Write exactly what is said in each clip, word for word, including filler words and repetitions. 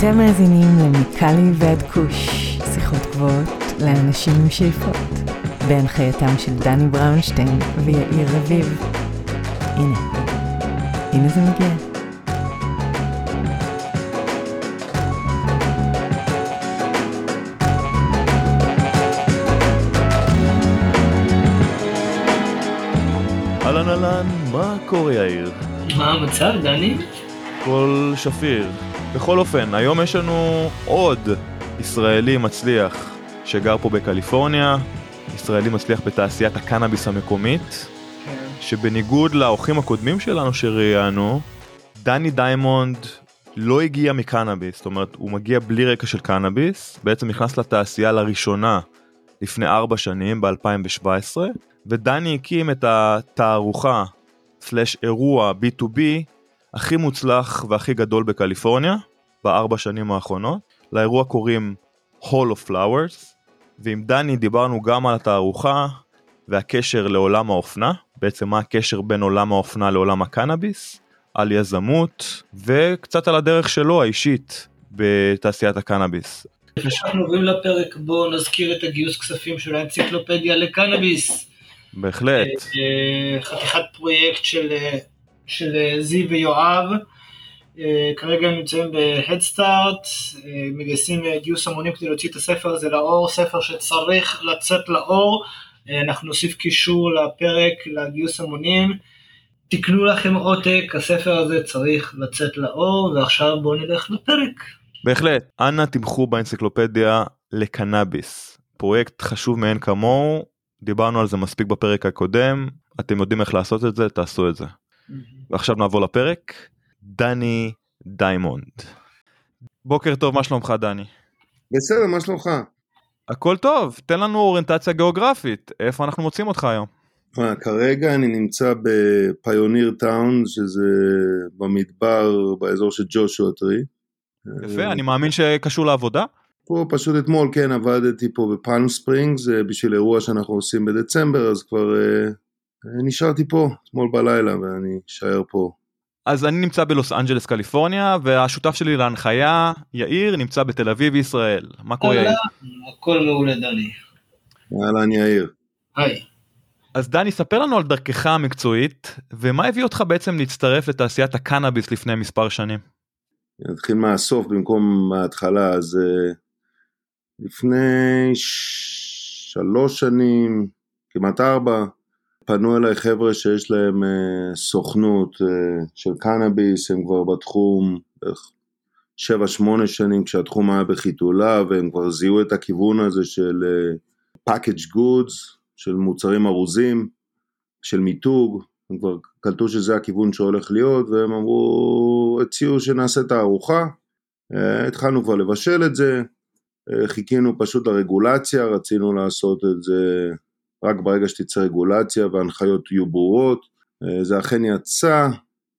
אתם מאזינים למכלי ועד קוש, שיחות גבוהות לאנשים עם שאיפות, בהנחייתם של דני בראונשטיין ויאיר רביב. הנה, הנה זה מגיע. מה קורה יאיר? מה המצב דני? כל שפיר. בכל אופן, היום יש לנו עוד ישראלי מצליח שגר פה בקליפורניה, ישראלי מצליח בתעשיית הקנאביס המקומית, כן. שבניגוד לאורחים הקודמים שלנו שראיינו, דני דיימונד לא הגיע מקנאביס, זאת אומרת הוא מגיע בלי רקע של קנאביס, בעצם נכנס לתעשייה לראשונה לפני ארבע שנים, ב-אלפיים שבע עשרה, ודני הקים את התערוכה סלש אירוע בי טו בי הכי מוצלח והכי גדול בקליפורניה בארבע שנים האחרונות. לאירוע קוראים Hall of Flowers, ועם דני דיברנו גם על התערוכה והקשר לעולם האופנה, בעצם מה הקשר בין עולם האופנה לעולם הקנאביס, על יזמות וקצת על הדרך שלו האישית בתעשיית הקנאביס. כשאנחנו עוברים לפרק בו נזכיר את הגיוס כספים של האנציקלופדיה לקנאביס, בהחלט. חתיכת פרויקט של, של זי ויואב, כרגע הם נמצאים בהדסטארט, מגייסים גיוס המונים כדי להוציא את הספר הזה לאור, ספר שצריך לצאת לאור, אנחנו נוסיף קישור לפרק לגיוס המונים, תקנו לכם עותק, הספר הזה צריך לצאת לאור, ועכשיו בואו נלך לפרק. בהחלט, אנא תמכו באנציקלופדיה לקנאביס, פרויקט חשוב מעין כמוהו, דיברנו על זה מספיק בפרק הקודם, אתם יודעים איך לעשות את זה, תעשו את זה. Mm-hmm. ועכשיו נעבור לפרק, דני דיימונד. בוקר טוב, מה שלומך דני? בסדר, מה שלומך? הכל טוב, תן לנו אוריינטציה גיאוגרפית, איפה אנחנו מוצאים אותך היום? כרגע אני נמצא בפיוניר טאון, שזה במדבר, באזור של ג'ושוע טרי. יפה, אני מאמין שקשור לעבודה? פה פשוט אתמול, כן, עבדתי פה בפלם ספרינגס, בשביל אירוע שאנחנו עושים בדצמבר, אז כבר אה, נשארתי פה, אתמול בלילה, ואני אשאר פה. אז אני נמצא בלוס אנג'לס, קליפורניה, והשותף שלי להנחיה, יאיר, נמצא בתל אביב, ישראל. מה קורה יאיר? הכל מעולה דני. אהלן יאיר. היי. אז דני, ספר לנו על דרכך המקצועית, ומה הביא אותך בעצם להצטרף לתעשיית הקנאביס לפני מספר שנים? נתחיל מהסוף במקום מההתחלה, אז... לפני שלוש שנים, כמעט ארבע, פנו אליי חבר'ה שיש להם סוכנות של קנאביס, הם כבר בתחום שבע, שמונה שנים, כשהתחום היה בחיתולה, והם כבר זיהו את הכיוון הזה של פאקג' גודס, של מוצרים ארוזים, של מיתוג, הם כבר קלטו שזה הכיוון שהולך להיות, והם אמרו, הציעו שנעשה את הארוחה, התחלנו כבר לבשל את זה, חיכינו פשוט לרגולציה, רצינו לעשות את זה רק ברגע שתצא רגולציה והנחיות יהיו ברורות, זה אכן יצא,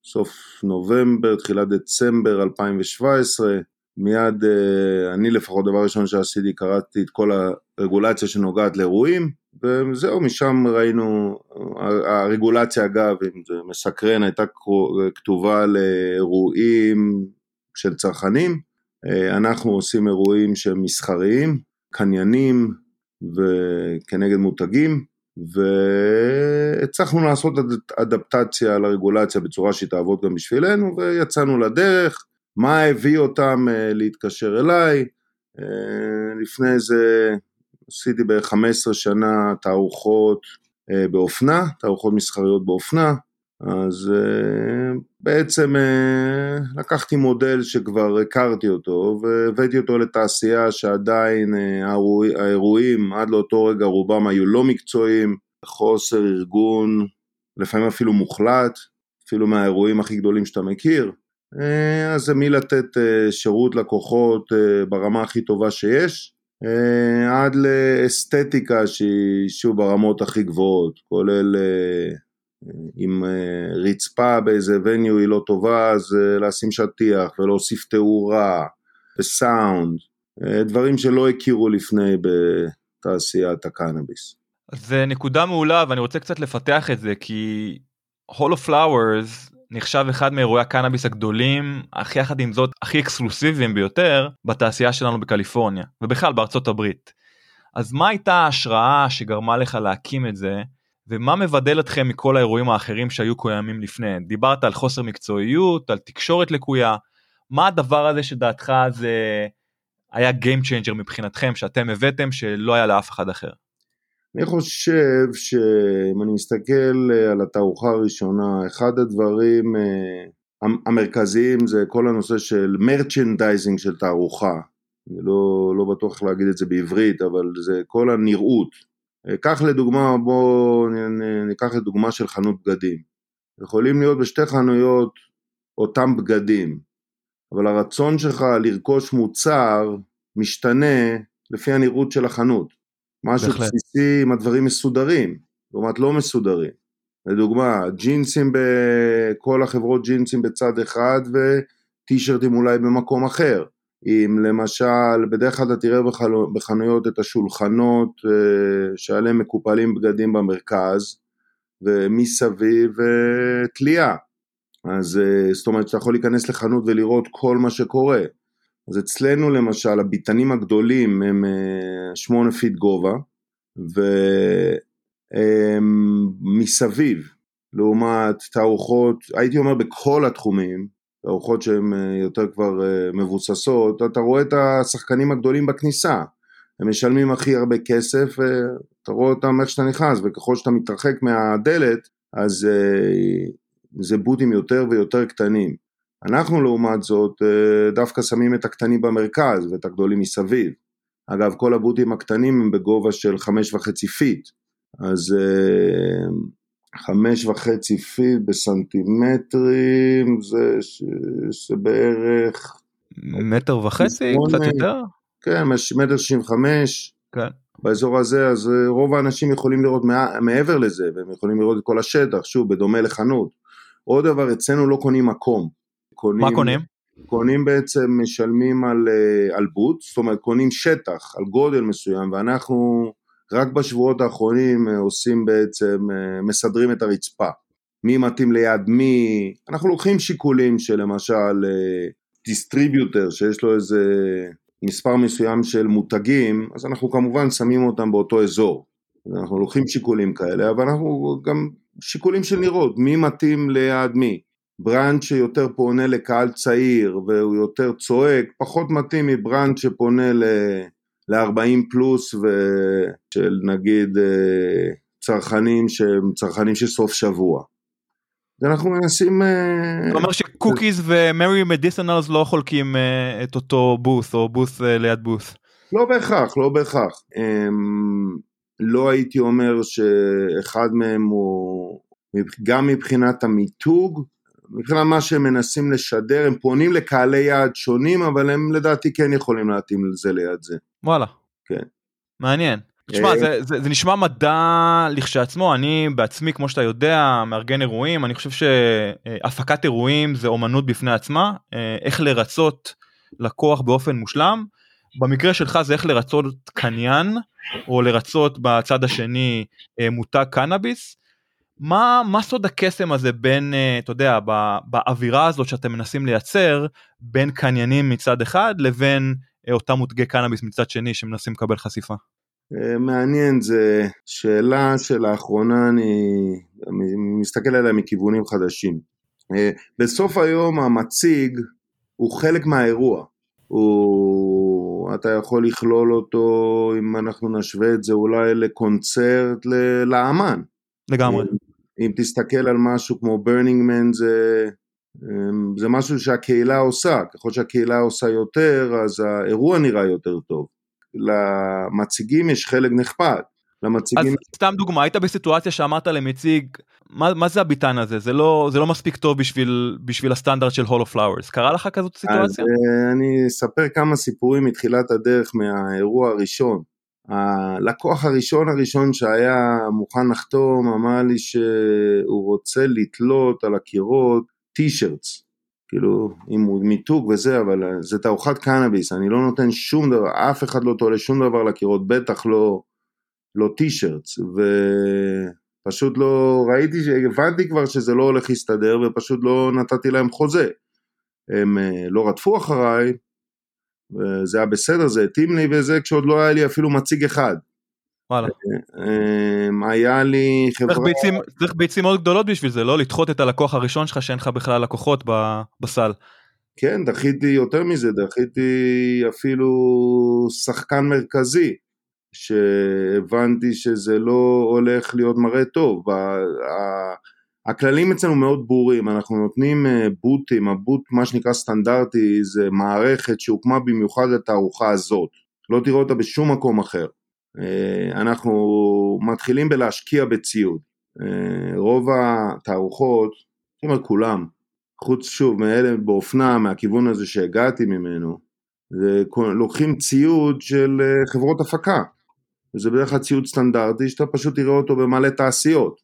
סוף נובמבר, תחילת דצמבר אלפיים שבע עשרה, מיד אני לפחות דבר ראשון שעשיתי, קראתי את כל הרגולציה שנוגעת לאירועים, וזהו, משם ראינו, הרגולציה אגב, אם זה מסקרן, הייתה כתובה לאירועים של צרכנים, אנחנו עושים אירועים שהם מסחריים, קניינים וכנגד מותגים, והצלחנו לעשות אדפטציה לרגולציה בצורה שתעבוד גם בשבילנו, ויצאנו לדרך. מה הביא אותם להתקשר אליי? לפני זה עשיתי ב-חמש עשרה שנה תערוכות באופנה, תערוכות מסחריות באופנה, אז בעצם לקחתי מודל שכבר הכרתי אותו, והבאתי אותו לתעשייה שעדיין האירועים עד לאותו רגע רובם היו לא מקצועיים, חוסר ארגון, לפעמים אפילו מוחלט, אפילו מהאירועים הכי גדולים שאתה מכיר, אז זה מי לתת שירות לקוחות ברמה הכי טובה שיש, עד לאסתטיקה שהיא שוב ברמות הכי גבוהות, כולל... אם רצפה באיזה וניו היא לא טובה, אז לשים שטיח ולהוסיף תאורה וסאונד, דברים שלא הכירו לפני בתעשיית הקנאביס. זה נקודה מעולה, ואני רוצה קצת לפתח את זה, כי Hall of Flowers נחשב אחד מאירועי הקנאביס הגדולים, אך יחד עם זאת הכי אקסקלוסיביים ביותר בתעשייה שלנו בקליפורניה, ובכלל בארצות הברית. אז מה הייתה ההשראה שגרמה לך להקים את זה, ומה מבדל אתכם מכל האירועים האחרים שהיו קיימים לפני? דיברת על חוסר מקצועיות, על תקשורת לקויה, מה הדבר הזה שדעתך זה היה game changer מבחינתכם, שאתם הבאתם שלא היה לאף אחד אחר? אני חושב שאם אני מסתכל על התערוכה הראשונה, אחד הדברים המרכזיים זה כל הנושא של מרצ'נדייזינג של תערוכה, אני לא, לא בטוח להגיד את זה בעברית, אבל זה כל הנראות. כך לדוגמה, בוא ניקח את דוגמה של חנות בגדים, יכולים להיות בשתי חנויות אותם בגדים, אבל הרצון שלך לרכוש מוצר משתנה לפי הנראות של החנות, משהו בסיסי עם הדברים מסודרים, לעומת לא מסודרים. לדוגמה, ג'ינסים, בכל החברות ג'ינסים בצד אחד, וטישרטים אולי במקום אחר. אם למשל, בדרך כלל אתה תראה בחנויות את השולחנות, שעליהם מקופלים בגדים במרכז, ומסביב תלייה. אז זאת אומרת, אתה יכול להיכנס לחנות ולראות כל מה שקורה. אז אצלנו למשל, הביטנים הגדולים הם שמונה פיט גובה, ומסביב, לעומת תערוכות, הייתי אומר בכל התחומים, תערוכות שהן יותר כבר מבוססות, אתה רואה את השחקנים הגדולים בכניסה, הם משלמים הכי הרבה כסף, אתה רואה אותם איך שאתה נכנס, וככל שאתה מתרחק מהדלת, אז זה בוטים יותר ויותר קטנים. אנחנו לעומת זאת דווקא שמים את הקטנים במרכז ואת הגדולים מסביב. אגב, כל הבוטים הקטנים הם בגובה של חמש וחצי פיט, אז חמש וחצי פיט בסנטימטרים זה, זה בערך... מטר וחצי, שמונה, קצת יותר? כן, מטר שישים וחמש. כן. באזור הזה, אז רוב האנשים יכולים לראות מעבר לזה, והם יכולים לראות את כל השטח, שוב, בדומה לחנות. עוד דבר, אצלנו לא קונים מקום. קונים, מה קונים? קונים בעצם משלמים על, על בוט, זאת אומרת קונים שטח, על גודל מסוים, ואנחנו רק בשבועות האחרונים עושים בעצם, מסדרים את הרצפה, מי מתאים ליד מי, אנחנו לוקחים שיקולים שלמשל דיסטריביוטר שיש לו איזה מספר מסוים של מותגים, אז אנחנו כמובן שמים אותם באותו אזור, אנחנו לוקחים שיקולים כאלה, אבל אנחנו גם שיקולים של נראות, מי מתאים ליד מי, ברנד שיותר פונה לקהל צעיר והוא יותר צועק, פחות מתאים מברנד שפונה ל-ארבעים פלוס, של נגיד צרכנים שהם צרכנים של סוף שבוע. אנחנו מנסים... זאת אומרת שקוקיז ומרי מדיסנלס לא חולקים את אותו בוס, או בוס ליד בוס. לא בהכרח, לא בהכרח. לא הייתי אומר שאחד מהם הוא... גם מבחינת המיתוג, מבחינת מה שהם מנסים לשדר, הם פונים לקהלי יעד שונים, אבל הם לדעתי כן יכולים להתאים לזה ליד זה. וואלה. כן. מעניין. תשמע, זה, זה, זה נשמע מדע לכשעצמו, אני בעצמי, כמו שאתה יודע, מארגן אירועים, אני חושב שהפקת אירועים זה אומנות בפני עצמה, איך לרצות לקוח באופן מושלם, במקרה שלך זה איך לרצות קניין, או לרצות בצד השני מותג קנאביס, מה, מה סוד הקסם הזה בין, אתה יודע, באווירה הזאת שאתם מנסים לייצר, בין קניינים מצד אחד, לבין אותם מותגי קנאביס מצד שני, שמנסים לקבל חשיפה? מעניין, זה שאלה שלאחרונה אני מסתכל עליה מכיוונים חדשים. בסוף היום המציג הוא חלק מהאירוע, הוא, אתה יכול לכלול אותו, אם אנחנו נשווה את זה אולי לקונצרט, לאמן. לגמרי. אם תסתכל על משהו כמו ברנינג מן, זה, זה משהו שהקהילה עושה, ככל שהקהילה עושה יותר, אז האירוע נראה יותר טוב, למציגים יש חלק נכבד, למציגים... אז סתם דוגמה, היית בסיטואציה שאמרת למציג, מה, מה זה הביטן הזה? זה לא, זה לא מספיק טוב בשביל, בשביל הסטנדרט של Hall of Flowers, קרה לך כזאת סיטואציה? אז אני אספר כמה סיפורים מתחילת הדרך מהאירוע הראשון, הלקוח הראשון הראשון שהיה מוכן לחתום, אמר לי שהוא רוצה לתלות על הקירות טישרטס, כאילו עם מיתוג וזה, אבל זה תערוכת קנאביס, אני לא נותן שום דבר, אף אחד לא תולה שום דבר לקירות, בטח לא, לא טישרטס, פשוט לא, ראיתי, הבנתי כבר שזה לא הולך להסתדר, ופשוט לא נתתי להם חוזה, הם לא רדפו אחריי, זה היה בסדר, זה התאים לי וזה, כשעוד לא היה לי אפילו מציג אחד, וואלה. היה לי חברה... צריך ביצים, צריך ביצים מאוד גדולות בשביל זה, לא לדחות את הלקוח הראשון שלך, שאין לך בכלל לקוחות בסל. כן, דחיתי יותר מזה, דחיתי אפילו שחקן מרכזי, שהבנתי שזה לא הולך להיות מראה טוב, הכללים אצלנו מאוד ברורים, אנחנו נותנים בוטים, הבוט מה שנקרא סטנדרטי, זה מערכת שהוקמה במיוחד לתערוכה הזאת, לא תראו אותה בשום מקום אחר, אנחנו מתחילים בלהשקיע בציוד, רוב התערוכות, כמעט כולם, חוץ שוב מאלה באופנה, מהכיוון הזה שהגעתי ממנו, ולוקחים ציוד של חברות הפקה, וזה בדרך כלל ציוד סטנדרטי, שאתה פשוט תראה אותו במלא תעשיות,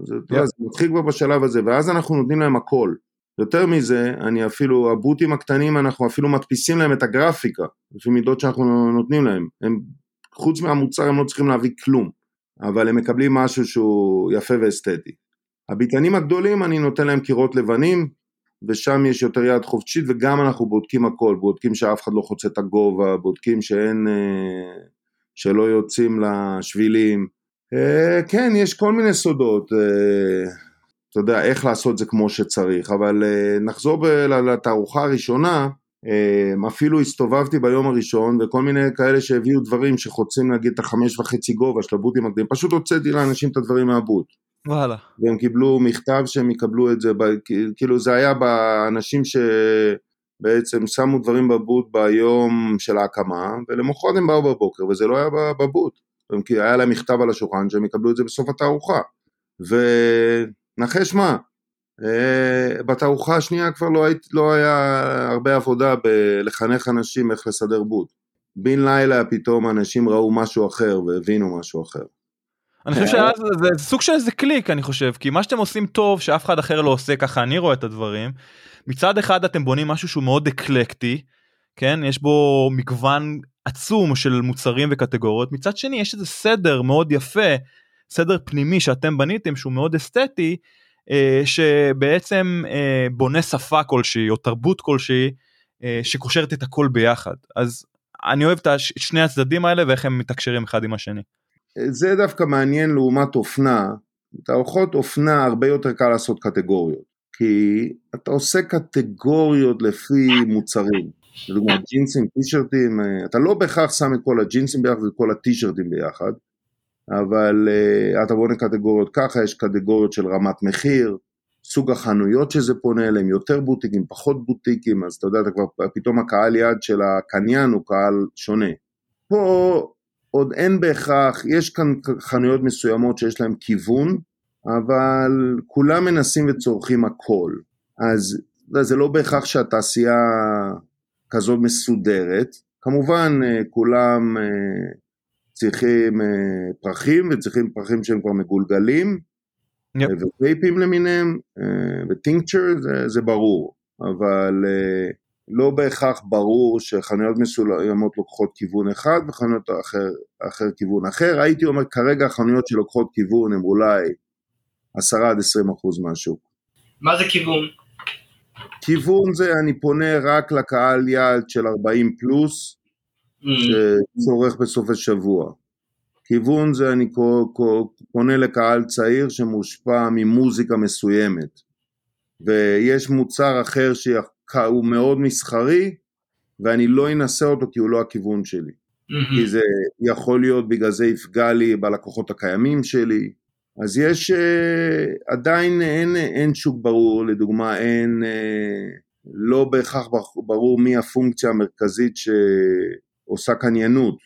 אז זה מתחיל כבר בשלב הזה, ואז אנחנו נותנים להם הכל, יותר מזה, אני אפילו, הבוטים הקטנים, אנחנו אפילו מדפיסים להם את הגרפיקה, לפי מידות שאנחנו נותנים להם, הם, חוץ מהמוצר הם לא צריכים להביא כלום, אבל הם מקבלים משהו שהוא יפה ואסתטי, הביטנים הגדולים, אני נותן להם קירות לבנים, ושם יש יותר יד חופשית, וגם אנחנו בודקים הכל, בודקים שאף אחד לא חוצה את הגובה, בודקים שאין, שלא יוצאים לשבילים, כן, יש כל מיני סודות, אתה יודע, איך לעשות זה כמו שצריך, אבל נחזור לתערוכה הראשונה, אפילו הסתובבתי ביום הראשון, וכל מיני כאלה שהביאו דברים, שחוצים להגיד את החמש וחצי גובה, של הבוטים הקטנים, פשוט הוצאתי לאנשים את הדברים מהבוט, וואלה. והם קיבלו מכתב שהם יקבלו את זה, כאילו זה היה באנשים שבעצם שמו דברים בבוט ביום של ההקמה, ולמחרת הם באו בבוקר, וזה לא היה בבוט, היה להם מכתב על השולחן שהם יקבלו את זה בסוף התערוכה, ונחש מה, בתערוכה השנייה כבר לא, היית, לא היה הרבה עבודה בלחנך אנשים איך לסדר בוט, בין לילה פתאום אנשים ראו משהו אחר והבינו משהו אחר, אני חושב שזה סוג של איזה קליק, אני חושב, כי מה שאתם עושים טוב, שאף אחד אחר לא עושה, ככה אני רואה את הדברים, מצד אחד אתם בונים משהו שהוא מאוד אקלקטי, כן, יש בו מגוון עצום של מוצרים וקטגוריות, מצד שני יש איזה סדר מאוד יפה, סדר פנימי שאתם בניתם, שהוא מאוד אסתטי, שבעצם בונה שפה כלשהי, או תרבות כלשהי, שקושרת את הכל ביחד, אז אני אוהב את שני הצדדים האלה, ואיך הם מתקשרים אחד עם השני. זה דווקא מעניין לעומת אופנה, תערוכות אופנה הרבה יותר קל לעשות קטגוריות, כי אתה עושה קטגוריות לפי מוצרים, לדוגמה ג'ינסים, טישרטים, אתה לא בהכרח שם את כל הג'ינסים ביחד ואת כל הטישרטים ביחד, אבל uh, אתה בונה קטגוריות ככה, יש קטגוריות של רמת מחיר, סוג החנויות שזה פונה אליהם, יותר בוטיקים, פחות בוטיקים, אז אתה יודע, אתה כבר, פתאום הקהל יד של הקניין הוא קהל שונה, פה... עוד אין בהכרח, יש כאן חנויות מסוימות שיש להם כיוון, אבל כולם מנסים וצורכים הכל, אז זה לא בהכרח שהתעשייה כזאת מסודרת, כמובן כולם צריכים פרחים, וצריכים פרחים שהם כבר מגולגלים, yep. ופייפים למיניהם, וטינקצ'ר, זה, זה ברור, אבל... לא בהכרח ברור שחנויות מסוימות לוקחות כיוון אחד, וחנויות אחר, אחר כיוון אחר, הייתי אומר כרגע החנויות שלוקחות כיוון, הם אולי עשרה עד עשרים אחוז מהשוק. מה זה כיוון? כיוון זה אני פונה רק לקהל יעד של ארבעים פלוס, mm. שצורך בסוף השבוע. כיוון זה אני פונה לקהל צעיר שמושפע ממוזיקה מסוימת, ויש מוצר אחר שיח... הוא מאוד מסחרי, ואני לא אנסה אותו כי הוא לא הכיוון שלי, mm-hmm. כי זה יכול להיות בגלל זה יפגע לי בלקוחות הקיימים שלי, אז יש, uh, עדיין אין, אין שוק ברור, לדוגמה אין, uh, לא בהכרח ברור מי הפונקציה המרכזית שעושה קניינות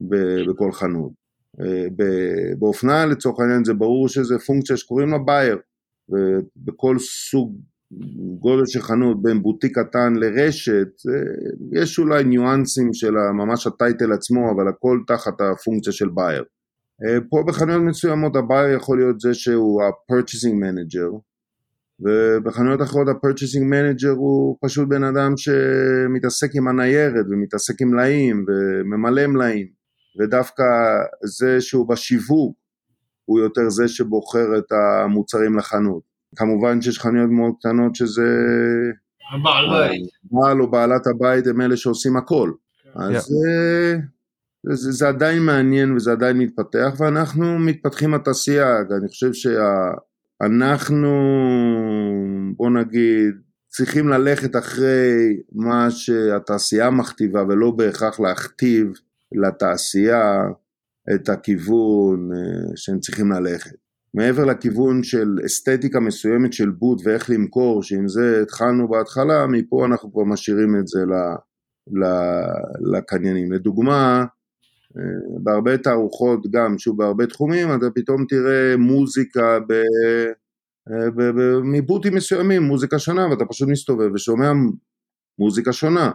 ב- בכל חנות, uh, ב- באופנה לצורך העניין זה ברור שזה פונקציה שקוראים לה בייר, ובכל סוג, גודל של חנות בין בוטיק קטן לרשת, יש אולי ניואנסים של ממש הטייטל עצמו, אבל הכל תחת הפונקציה של בייר. פה בחנויות מסוימות הבייר יכול להיות זה שהוא ה-purchasing manager, ובחנויות אחרות ה-purchasing manager הוא פשוט בן אדם שמתעסק עם הניירת ומתעסק עם מלאים וממלא מלאים, ודווקא זה שהוא בשיווק, הוא יותר זה שבוחר את המוצרים לחנות. כמובן שיש חנויות מאוד קטנות שזה... הבעל או בעלת הבית הם אלה שעושים הכל. אז זה עדיין מעניין וזה עדיין מתפתח, ואנחנו מתפתחים התעשייה. אני חושב שאנחנו, בוא נגיד, צריכים ללכת אחרי מה שהתעשייה מכתיבה, ולא בהכרח להכתיב לתעשייה את הכיוון שהם צריכים ללכת. מעבר לכיוון של אסתטיקה מסוימת של בוט ואיך למכור, שעם זה התחלנו בהתחלה, מפה אנחנו כבר משאירים את זה לקניינים. לדוגמה, בהרבה תערוכות גם, שהוא בהרבה תחומים, אתה פתאום תראה מוזיקה ב... מבוטים מסוימים, מוזיקה שונה, ואתה פשוט מסתובב ושומע מוזיקה שונה.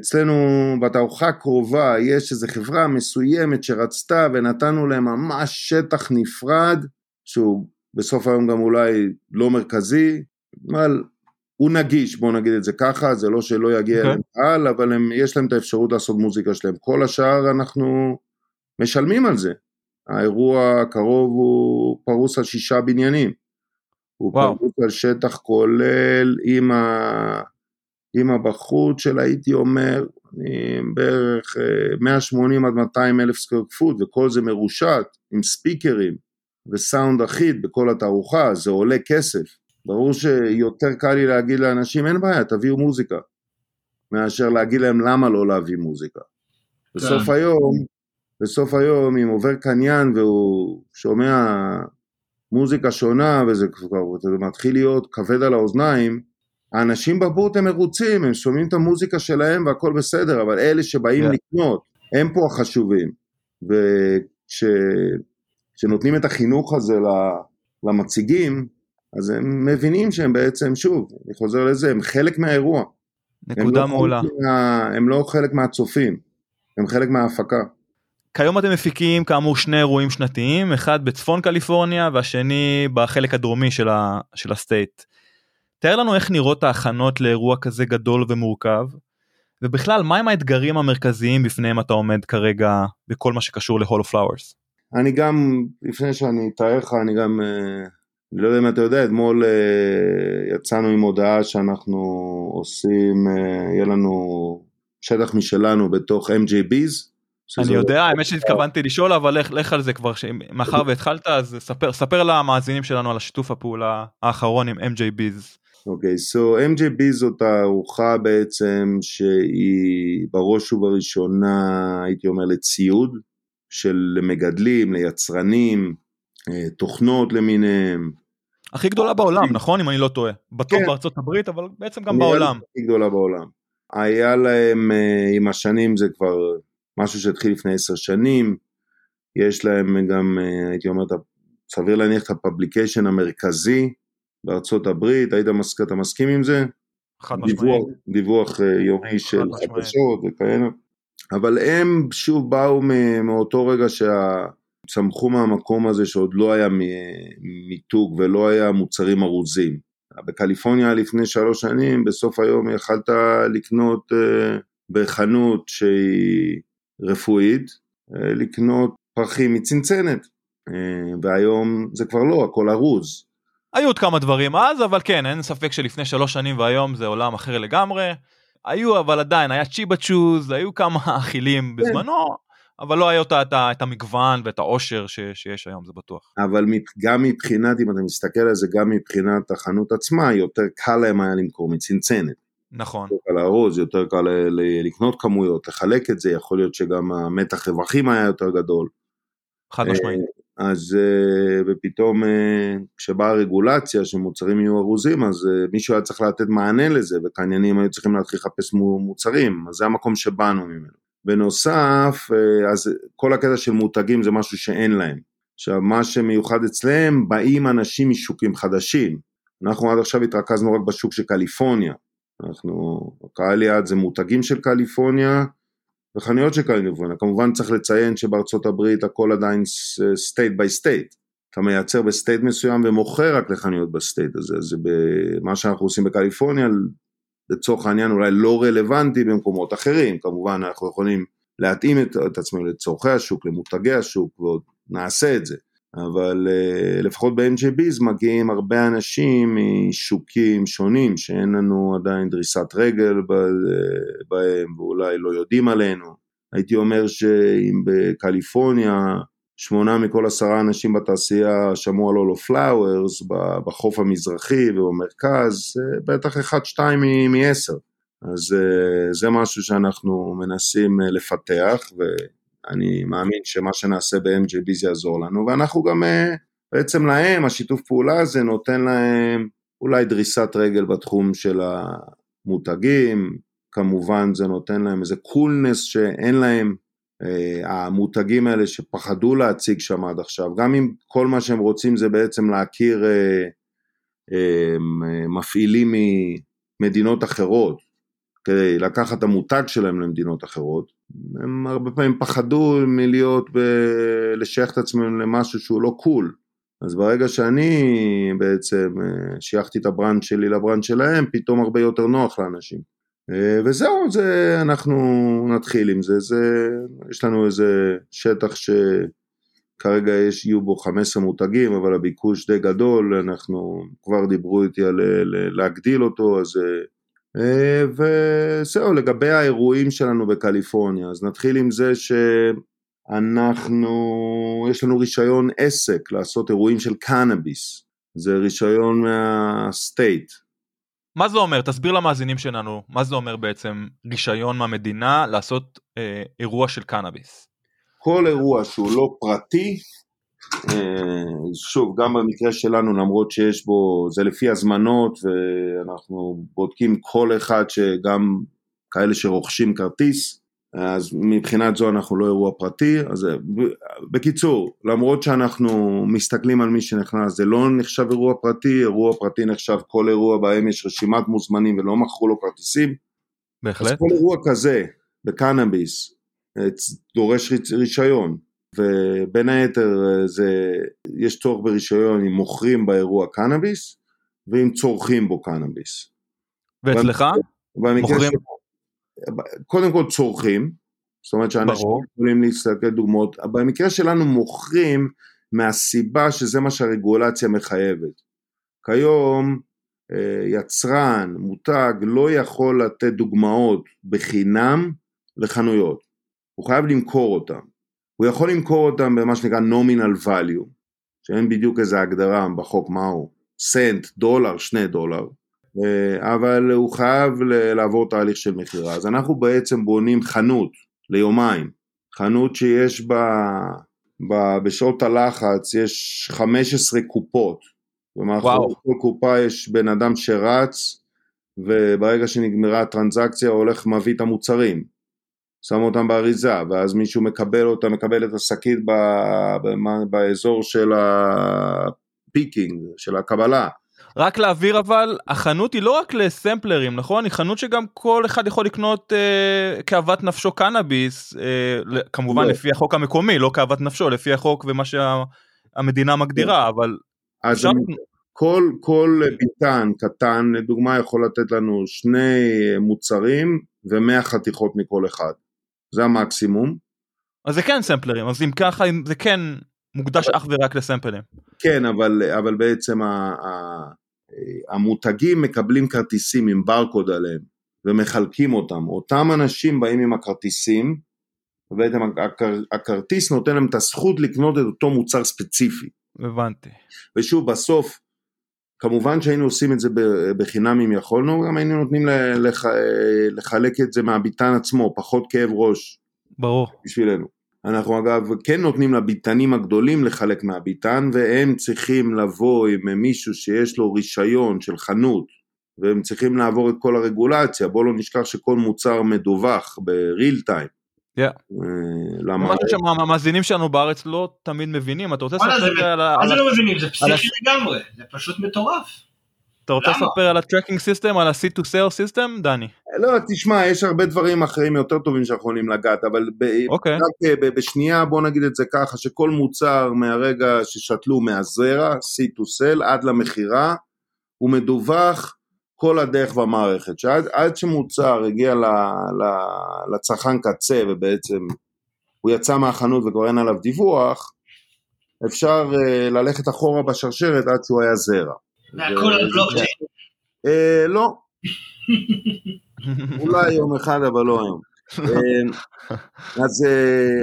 אצלנו בתערוכה קרובה יש איזו חברה מסוימת שרצתה, ונתנו להם ממש שטח נפרד, שהוא בסוף היום גם אולי לא מרכזי, אבל הוא נגיש, בואו נגיד את זה ככה, זה לא שלא יגיע okay. להם קהל, אבל הם, יש להם את האפשרות לעשות מוזיקה שלהם. כל השאר אנחנו משלמים על זה. האירוע הקרוב הוא פרוס על שישה בניינים, הוא פרוס על שטח כולל עם, ה... עם הבחוץ של הייתי אומר, עם בערך מאה שמונים עד מאתיים אלף סקוור פוט, וכל זה מרושת עם ספיקרים וסאונד אחיד בכל התערוכה, זה עולה כסף. ברור שיותר קל לי להגיד לאנשים, אין בעיה, תביאו מוזיקה, מאשר להגיד להם למה לא להביא מוזיקה. כן. בסוף היום, בסוף היום, אם עובר קניין והוא שומע... מוזיקה שונה, וזה כבר מתחיל להיות כבד על האוזניים, האנשים בבוט הם מרוצים, הם שומעים את המוזיקה שלהם והכל בסדר, אבל אלה שבאים yeah. לקנות, הם פה החשובים, וכשנותנים את החינוך הזה למציגים, אז הם מבינים שהם בעצם, שוב, אני חוזר לזה, הם חלק מהאירוע. נקודה הם לא מעולה. מה, הם לא חלק מהצופים, הם חלק מההפקה. כיום אתם מפיקים כאמור שני אירועים שנתיים, אחד בצפון קליפורניה והשני בחלק הדרומי של ה, של הסטייט. תאר לנו איך נראות ההכנות לאירוע כזה גדול ומורכב, ובכלל מהם האתגרים המרכזיים בפניהם אתה עומד כרגע בכל מה שקשור להולו פלאוורס? אני גם, לפני שאני אתאר לך, אני גם, לא יודע אם אתה יודע, אתמול יצאנו עם הודעה שאנחנו עושים, יהיה לנו שטח משלנו בתוך אם ג'י ביז, אני יודע, האמת שהתכוונתי לשאול, אבל לך על זה כבר, מאחר והתחלת, אז ספר למאזינים שלנו על השיתוף הפעולה האחרון עם אם ג'י ביז. אוקיי, so אם ג'י ביז זאת הערוכה בעצם שהיא בראש ובראשונה, הייתי אומר, לציוד של מגדלים, ליצרנים, תוכנות למיניהם. הכי גדולה בעולם, נכון? אם אני לא טועה. בטוח בארצות הברית, אבל בעצם גם בעולם. הכי גדולה בעולם. היה להם, עם השנים זה כבר... משהו שהתחיל לפני עשר שנים, יש להם גם, הייתי אומר, סביר להניח את הפאבליקיישן המרכזי בארצות הברית, היית מסכים, אתה מסכים עם זה? חד משמעית. דיווח יומי של חדשות וכאלה, אבל הם שוב באו מאותו רגע שצמחו מהמקום הזה שעוד לא היה מיתוג ולא היה מוצרים ארוזים. בקליפורניה לפני שלוש שנים, בסוף היום יכלת לקנות בחנות שהיא רפואית, לקנות פרחים מצנצנת, והיום זה כבר לא, הכל ארוז. היו עוד כמה דברים אז, אבל כן, אין ספק שלפני שלוש שנים והיום זה עולם אחר לגמרי, היו אבל עדיין, היה צ'יבה צ'וז, היו כמה אכילים בזמנו, אבל לא היה את המגוון ואת העושר שיש היום, זה בטוח. אבל גם מבחינת, אם אתה מסתכל על זה, גם מבחינת החנות עצמה, יותר קל להם היה למכור מצנצנת. נכון. יותר קל לארוז, יותר קל לקנות כמויות, לחלק את זה, יכול להיות שגם המתח רווחים היה יותר גדול. חד משמעית. אז ופתאום כשבאה הרגולציה שמוצרים יהיו ארוזים, אז מישהו היה צריך לתת מענה לזה, וכעניינים היו צריכים להתחיל לחפש מוצרים, אז זה המקום שבאנו ממנו. בנוסף, אז כל הקטע של מותגים זה משהו שאין להם. עכשיו, מה שמיוחד אצלם, באים אנשים משוקים חדשים. אנחנו עד עכשיו התרכזנו רק בשוק של קליפורניה, אנחנו, הקהל יעד זה מותגים של קליפורניה וחנויות של קליפורניה, כמובן צריך לציין שבארצות הברית הכל עדיין state by state, אתה מייצר בסטייט מסוים ומוכר רק לחנויות בסטייט הזה, זה מה שאנחנו עושים בקליפורניה, לצורך העניין אולי לא רלוונטי במקומות אחרים, כמובן אנחנו יכולים להתאים את, את עצמנו לצורכי השוק, למותגי השוק ועוד נעשה את זה, אבל לפחות ב-אם ג'י ביז מגיעים הרבה אנשים משוקים שונים, שאין לנו עדיין דריסת רגל בהם, ואולי לא יודעים עלינו. הייתי אומר שאם בקליפורניה, שמונה מכל עשרה אנשים בתעשייה שמעו על אולו פלאוורס, בחוף המזרחי ובמרכז, בטח אחד, שתיים מ-עשר. אז זה משהו שאנחנו מנסים לפתח, ו... אני מאמין שמה שנעשה ב-אם ג'י ביז יעזור לנו, ואנחנו גם בעצם להם, השיתוף פעולה הזה נותן להם אולי דריסת רגל בתחום של המותגים, כמובן זה נותן להם איזה קולנס שאין להם, אה, המותגים האלה שפחדו להציג שם עד עכשיו, גם אם כל מה שהם רוצים זה בעצם להכיר אה, אה, מפעילים ממדינות אחרות, כדי לקחת את המותג שלהם למדינות אחרות, הם הרבה פעמים פחדו מלהיות, ב- לשייך את עצמם למשהו שהוא לא קול, אז ברגע שאני בעצם שייכתי את הברנד שלי לברנד שלהם, פתאום הרבה יותר נוח לאנשים, וזהו, זה, אנחנו נתחיל עם זה, זה יש לנו איזה שטח שכרגע יש, יהיו בו חמישה עשר מותגים, אבל הביקוש די גדול, אנחנו כבר דיברו איתי על להגדיל אותו, אז וזהו, לגבי האירועים שלנו בקליפורניה, אז נתחיל עם זה שאנחנו, יש לנו רישיון עסק לעשות אירועים של קנאביס, זה רישיון מהסטייט. מה זה אומר? תסביר למאזינים שלנו, מה זה אומר בעצם רישיון מהמדינה לעשות אה, אירוע של קנאביס? כל אירוע שהוא לא פרטי, שוב, גם במקרה שלנו, למרות שיש בו, זה לפי הזמנות, ואנחנו בודקים כל אחד שגם כאלה שרוכשים כרטיס, אז מבחינת זו אנחנו לא אירוע פרטי, אז בקיצור, למרות שאנחנו מסתכלים על מי שנכנס, זה לא נחשב אירוע פרטי, אירוע פרטי נחשב כל אירוע בהם יש רשימת מוזמנים ולא מכרו לו כרטיסים, בהחלט. אז כל אירוע כזה בקנאביס דורש רישיון, ובין היתר זה, יש צורך ברישיון אם מוכרים באירוע קנאביס, ואם צורכים בו קנאביס. ואצלך? מוכרים? קודם כל צורכים, זאת אומרת שאנשים יכולים להסתכל דוגמאות, במקרה שלנו מוכרים מהסיבה שזה מה שהרגולציה מחייבת. כיום יצרן, מותג, לא יכול לתת דוגמאות בחינם לחנויות, הוא חייב למכור אותם. הוא יכול למכור אותם במה שנקרא nominal value, שאין בדיוק איזה הגדרה בחוק מהו, סנט, דולר, שני דולר, אבל הוא חייב לעבור תהליך של מחירה, אז אנחנו בעצם בונים חנות ליומיים, חנות שיש בה, בה בשעות הלחץ יש חמש עשרה קופות, ומאחורי כל קופה יש בן אדם שרץ, וברגע שנגמרה הטרנזקציה הוא הולך מביא את המוצרים, שם אותם באריזה, ואז מישהו מקבל אותם, מקבל את השקית באזור של הפיקינג, של הקבלה. רק להעביר אבל, החנות היא לא רק לסמפלרים, נכון? היא חנות שגם כל אחד יכול לקנות אה, כאוות נפשו קנאביס, אה, כמובן לא. לפי החוק המקומי, לא כאוות נפשו, לפי החוק ומה שהמדינה מגדירה, אבל... אז שם... כל, כל ביטן קטן, לדוגמה, יכול לתת לנו שני מוצרים ומאה חתיכות מכל אחד. זה המקסימום. אז זה כן סמפלרים, אז אם ככה, זה כן מוקדש אך ורק לסמפלרים. כן, אבל, אבל בעצם ה, ה, המותגים מקבלים כרטיסים עם ברקוד עליהם, ומחלקים אותם. אותם אנשים באים עם הכרטיסים, ובעצם הכרטיס נותן להם את הזכות לקנות את אותו מוצר ספציפי. הבנתי. ושוב, בסוף, כמובן שהיינו עושים את זה בחינם אם יכולנו, גם היינו נותנים לח... לחלק את זה מהביטן עצמו, פחות כאב ראש. ברור. בשבילנו. אנחנו אגב כן נותנים לביטנים הגדולים לחלק מהביטן, והם צריכים לבוא עם מישהו שיש לו רישיון של חנות, והם צריכים לעבור את כל הרגולציה, בואו לא נשכח שכל מוצר מדווח בריל טיים. יא. למה? המאזינים שלנו בארץ לא תמיד מבינים, אתה רוצה לספר על ה... מה זה לא מבינים? זה פסיכי לגמרי, זה פשוט מטורף. אתה רוצה לספר על ה-tracking system, על ה-סי טו סייל system, דני? לא, תשמע, יש הרבה דברים אחרים יותר טובים שאנחנו יכולים לגעת, אבל בשנייה בוא נגיד את זה ככה, שכל מוצר מהרגע ששתלו מהזרע, סי טו סייל, עד למחירה, הוא מדווח כל הדרך במערכת, שעד, עד שמוצר הגיע ל, ל, לצרכן קצה, ובעצם הוא יצא מהחנות וכבר אין עליו דיווח, אפשר ללכת אחורה בשרשרת עד שהוא היה זרע. והכל על בלוקצ'יין. לא. אולי יום אחד, אבל לא היום.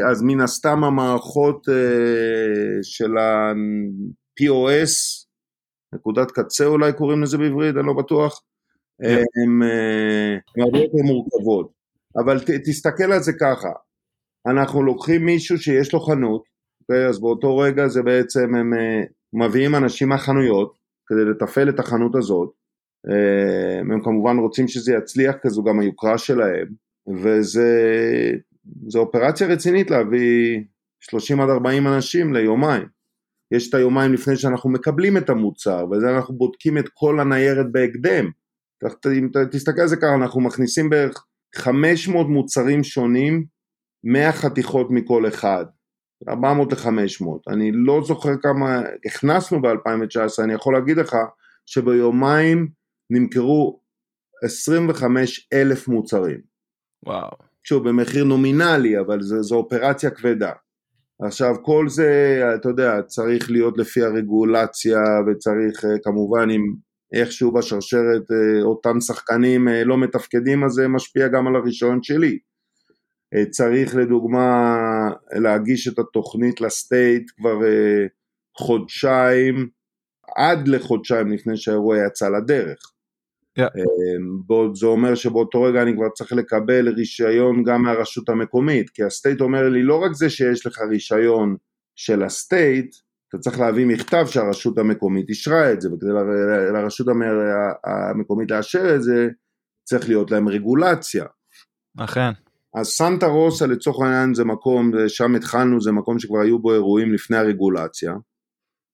אז מן הסתם המערכות של ה-פי או אס, נקודת קצה אולי קוראים לזה בעברית, אני לא בטוח, הן הרבה יותר מורכבות. אבל תסתכל על זה ככה, אנחנו לוקחים מישהו שיש לו חנות, אז באותו רגע זה בעצם הם מביאים אנשים מהחנויות כדי לטפל את החנות הזאת, הם כמובן רוצים שזה יצליח, כזו גם היוקרה שלהם, וזו אופרציה רצינית להביא שלושים עד ארבעים אנשים ליומיים. יש את היומיים לפני שאנחנו מקבלים את המוצר, וזה אנחנו בודקים את כל הניירת בהקדם. אם תסתכל על זה ככה, אנחנו מכניסים בערך חמש מאות מוצרים שונים, מאה חתיכות מכל אחד, ארבע מאות לחמש מאות, אני לא זוכר כמה הכנסנו ב-אלפיים תשע עשרה, אני יכול להגיד לך שביומיים נמכרו עשרים וחמישה אלף מוצרים. וואו. שוב, במחיר נומינלי, אבל זה, זו אופרציה כבדה. עכשיו, כל זה, אתה יודע, צריך להיות לפי הרגולציה, וצריך כמובן, אם איכשהו בשרשרת, אותם שחקנים לא מתפקדים, אז זה משפיע גם על הראשון שלי. צריך לדוגמה להגיש את התוכנית לסטייט כבר חודשיים, עד לחודשיים לפני שהאירוע יצא לדרך. Yeah. זה אומר שבאותו רגע אני כבר צריך לקבל רישיון גם מהרשות המקומית, כי הסטייט אומר לי לא רק זה שיש לך רישיון של הסטייט, אתה צריך להביא מכתב שהרשות המקומית ישרה את זה, וכדי לרשות המקומית לאשר את זה, צריך להיות להם רגולציה. אכן. אז סנטה רוסה לצורך העניין זה מקום, שם התחלנו, זה מקום שכבר היו בו אירועים לפני הרגולציה.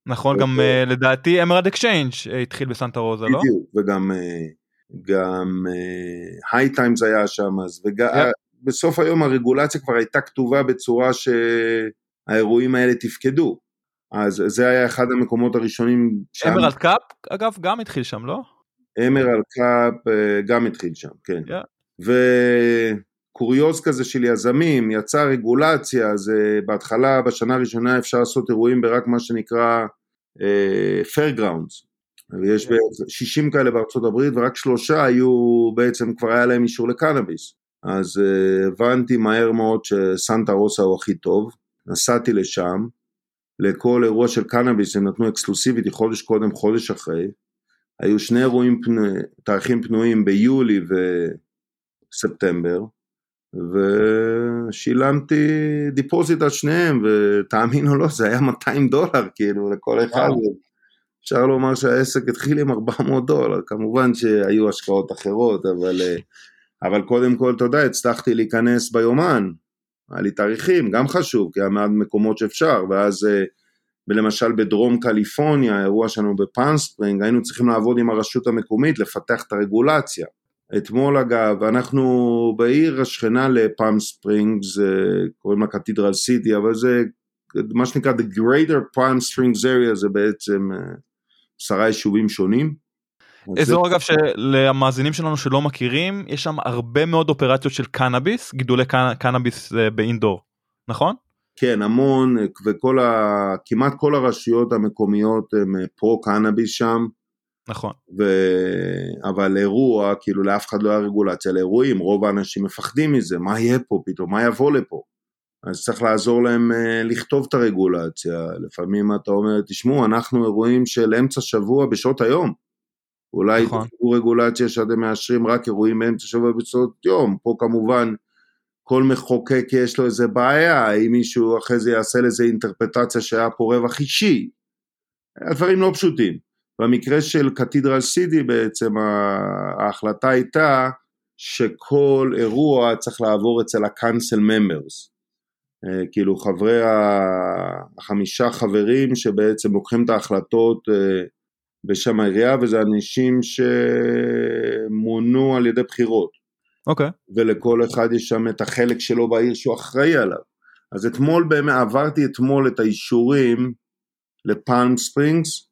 נכון, גם לדעתי אמרד אקשיינג' התחיל בסנטה רוזה, לא? בדיוק, וגם היי טיימס היה שם, ובסוף היום הרגולציה כבר הייתה כתובה בצורה שהאירועים האלה תפקדו, אז זה היה אחד המקומות הראשונים שם. אמרד קאפ, אגב, גם התחיל שם, לא? אמרד קאפ גם התחיל שם, כן. וקוריוז כזה של יזמים, יצא רגולציה, אז בהתחלה, בשנה הראשונה אפשר לעשות אירועים ברק מה שנקרא fairgrounds, ויש שישים כאלה בארצות הברית, ורק שלושה היו בעצם כבר היה להם אישור לקנאביס, אז הבנתי מהר מאוד שסנטה רוסה הוא הכי טוב, נסעתי לשם, לכל אירוע של קנאביס הם נתנו אקסקלוסיביטי חודש קודם, חודש אחרי, היו שני אירועים, תאריכים פנויים ביולי וספטמבר, ושילמתי דיפוזיט על שניהם, ותאמין או לא, זה היה מאתיים דולר, כאילו, לכל אחד, אפשר לומר שהעסק התחיל עם ארבע מאות דולר, כמובן שהיו השקעות אחרות, אבל, אבל קודם כל, תודה, הצלחתי להיכנס ביומן, היה לי תאריכים, גם חשוב, כי היה מעט מקומות שאפשר, ואז, למשל בדרום קליפורניה, האירוע שלנו בפלם ספרינג, היינו צריכים לעבוד עם הרשות המקומית, לפתח את הרגולציה, אתמול אגב, אנחנו בעיר השכנה לפלם ספרינגס, קוראים לה קתדרל סיטי, אבל זה מה שנקרא the greater Palm Springs area, זה בעצם עשרה יישובים שונים. אזור אגב שלמאזינים שלנו שלא מכירים, יש שם הרבה מאוד אופרציות של קנאביס, גידולי קנאביס באינדור, נכון? כן, המון, וכמעט כל הרשויות המקומיות הם פרו קנאביס שם, נכון. ו... אבל אירוע, כאילו לאף אחד לא היה רגולציה לאירועים, רוב האנשים מפחדים מזה, מה יהיה פה פתאום, מה יבוא לפה, אז צריך לעזור להם אה, לכתוב את הרגולציה, לפעמים אתה אומר, תשמעו, אנחנו אירועים של אמצע שבוע בשעות היום, אולי נכון. תקבלו רגולציה שאתם מאשרים רק אירועים באמצע שבוע בשעות יום, פה כמובן, כל מחוקק יש לו איזה בעיה, אם מישהו אחרי זה יעשה לזה אינטרפטציה שהיה פה רווח אישי, הדברים לא פשוטים, במקרה של קתדרל סיטי בעצם ההחלטה הייתה שכל אירוע צריך לעבור אצל הקאנסל ממברס, כאילו חברי החמישה חברים שבעצם לוקחים את ההחלטות בשם העירייה, וזה אנשים שמונו על ידי בחירות, אוקיי. ולכל אחד יש שם את החלק שלו בעיר שהוא אחראי עליו, אז אתמול באמת עברתי אתמול את האישורים לפלם ספרינגס,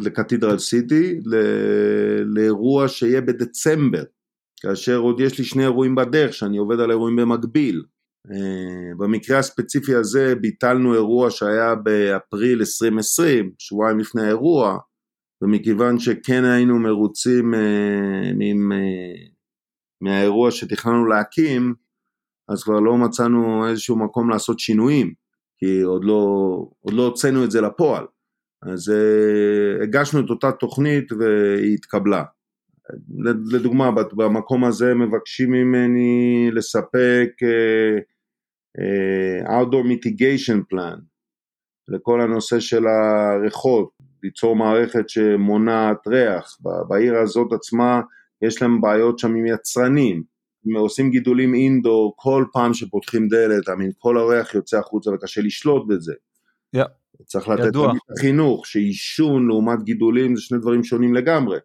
לקתדרל סיטי, לאירוע שיהיה בדצמבר, כאשר עוד יש לי שני אירועים בדרך, שאני עובד על אירועים במקביל, במקרה הספציפי הזה ביטלנו אירוע שהיה באפריל עשרים עשרים, שבועיים לפני האירוע, ומכיוון שכן היינו מרוצים מהאירוע שתכננו להקים, אז כבר לא מצאנו איזשהו מקום לעשות שינויים, כי עוד לא, עוד לא הוצאנו את זה לפועל. אז הגשנו את אותה תוכנית והיא התקבלה. לדוגמה, במקום הזה מבקשים ממני לספק outdoor mitigation plan, לכל הנושא של הריחות, ליצור מערכת שמונעת ריח. בעיר הזאת עצמה יש להם בעיות שם עם יצרנים, עושים גידולים אינדור, כל פעם שפותחים דלת, כל הריח יוצא החוצה וקשה לשלוט בזה. צריך לתת חינוך, שאישון לעומת גידולים זה שני דברים שונים לגמרי.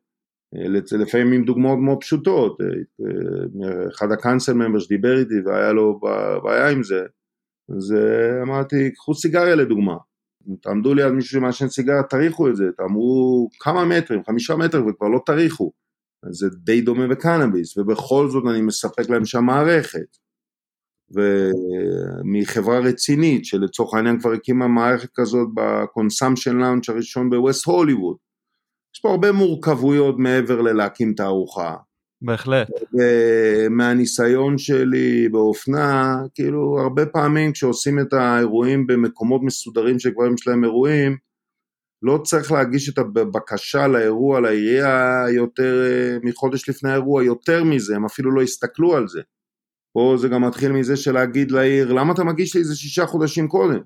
לפעמים עם דוגמאות מאוד פשוטות, אחד הקאנסל ממבר שדיבר איתי והיה לו בעיה עם זה, אז אמרתי, קחו סיגריה לדוגמה, תעמדו ליד מישהו שמעשן סיגריה, תריחו את זה, תאמרו כמה מטרים, חמישה מטר וכבר לא תריחו, אז זה די דומה בקנאביס, ובכל זאת אני מספק להם שם מערכת, ומחברה רצינית, שלצורך העניין כבר הקימה מערכת כזאת, בקונסמפשן לאונג' הראשון בווסט הוליווד, יש פה הרבה מורכבויות מעבר ללהקים תערוכה. בהחלט. מהניסיון שלי באופנה, כאילו הרבה פעמים כשעושים את האירועים במקומות מסודרים שכבר יש להם אירועים, לא צריך להגיש את הבקשה לאירוע, לעירייה יותר מחודש לפני האירוע, יותר מזה, הם אפילו לא הסתכלו על זה. פה זה גם מתחיל מזה של להגיד לעיר, למה אתה מגיש לי איזה שישה חודשים קודם?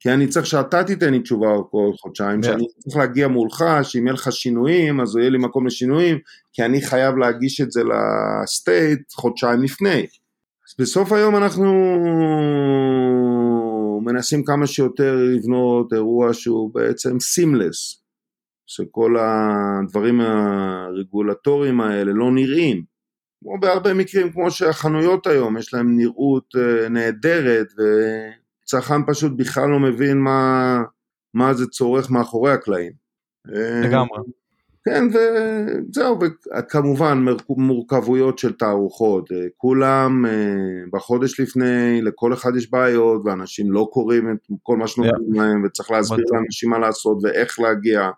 כי אני צריך שאתה תיתן לי תשובה כל חודשיים, שאני צריך להגיע מולך, שאם יהיה לך שינויים, אז יהיה לי מקום לשינויים, כי אני חייב להגיש את זה לסטייט חודשיים לפני. אז בסוף היום אנחנו מנסים כמה שיותר לבנות אירוע שהוא בעצם סימלס, שכל הדברים הרגולטוריים האלה לא נראים. כמו בהרבה מקרים, כמו שהחנויות היום, יש להם נראות נהדרת, וצרכן פשוט בכלל לא מבין מה, מה זה צורך מאחורי הקלעים. לגמרי. כן, וזהו, וכמובן מורכבויות של תערוכות, כולם בחודש לפני, לכל אחד יש בעיות, ואנשים לא קוראים את כל מה שנותנים להם, וצריך להסביר לאנשים מה לעשות, ואיך להגיע,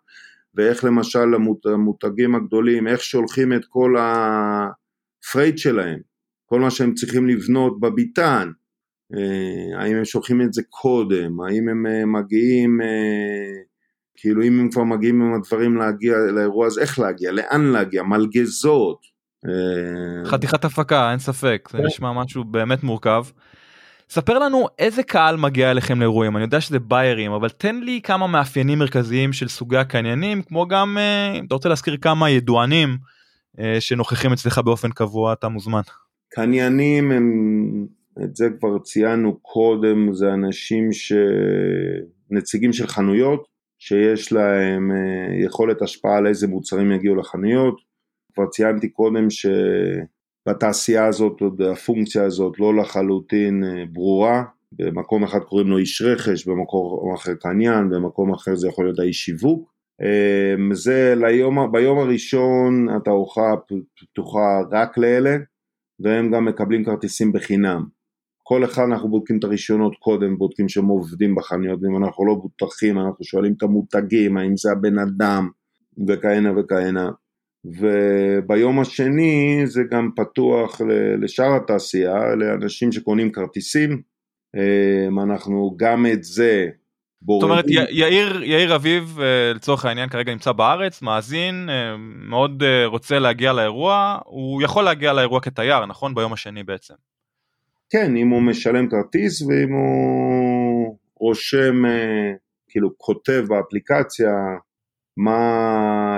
ואיך למשל המותגים הגדולים, איך שולחים את כל ה... פרייט שלהם, כל מה שהם צריכים לבנות בביטן, האם הם שולחים את זה קודם, האם הם מגיעים, כאילו אם הם כבר מגיעים עם הדברים להגיע לאירוע, אז איך להגיע, לאן להגיע, מלגזות. חתיכת הפקה, אין ספק, זה נשמע משהו באמת מורכב. ספר לנו איזה קהל מגיע אליכם לאירועים, אני יודע שזה ביירים, אבל תן לי כמה מאפיינים מרכזיים של סוגי הקניינים, כמו גם, אם אתה רוצה להזכיר כמה ידוענים, שנוכחים אצלך באופן קבוע, אתה מוזמן. קניינים, הם, את זה כבר ציינו קודם, זה אנשים ש... נציגים של חנויות, שיש להם יכולת השפעה על איזה מוצרים יגיעו לחנויות, כבר ציינתי קודם שבתעשייה הזאת, הפונקציה הזאת לא לחלוטין ברורה, במקום אחד קוראים לו איש רכש, במקום אחר קניין, במקום אחר זה יכול להיות האיש שיווק, זה ליום, ביום הראשון התערוכה פתוחה רק לאלה, והם גם מקבלים כרטיסים בחינם. כל אחד אנחנו בודקים את הראשונות קודם, בודקים שהם עובדים בחנויות, אם אנחנו לא בוטחים, אנחנו שואלים את המותגים, האם זה הבן אדם, וכהנה וכהנה. וביום השני זה גם פתוח לשאר התעשייה, לאנשים שקונים כרטיסים, אנחנו גם את זה, זאת אומרת, יאיר, יאיר אביב, לצורך העניין, כרגע נמצא בארץ, מאזין, מאוד רוצה להגיע לאירוע, הוא יכול להגיע לאירוע כתייר, נכון? ביום השני בעצם. כן, אם הוא משלם כרטיס, ואם הוא רושם, כאילו כותב באפליקציה, מה,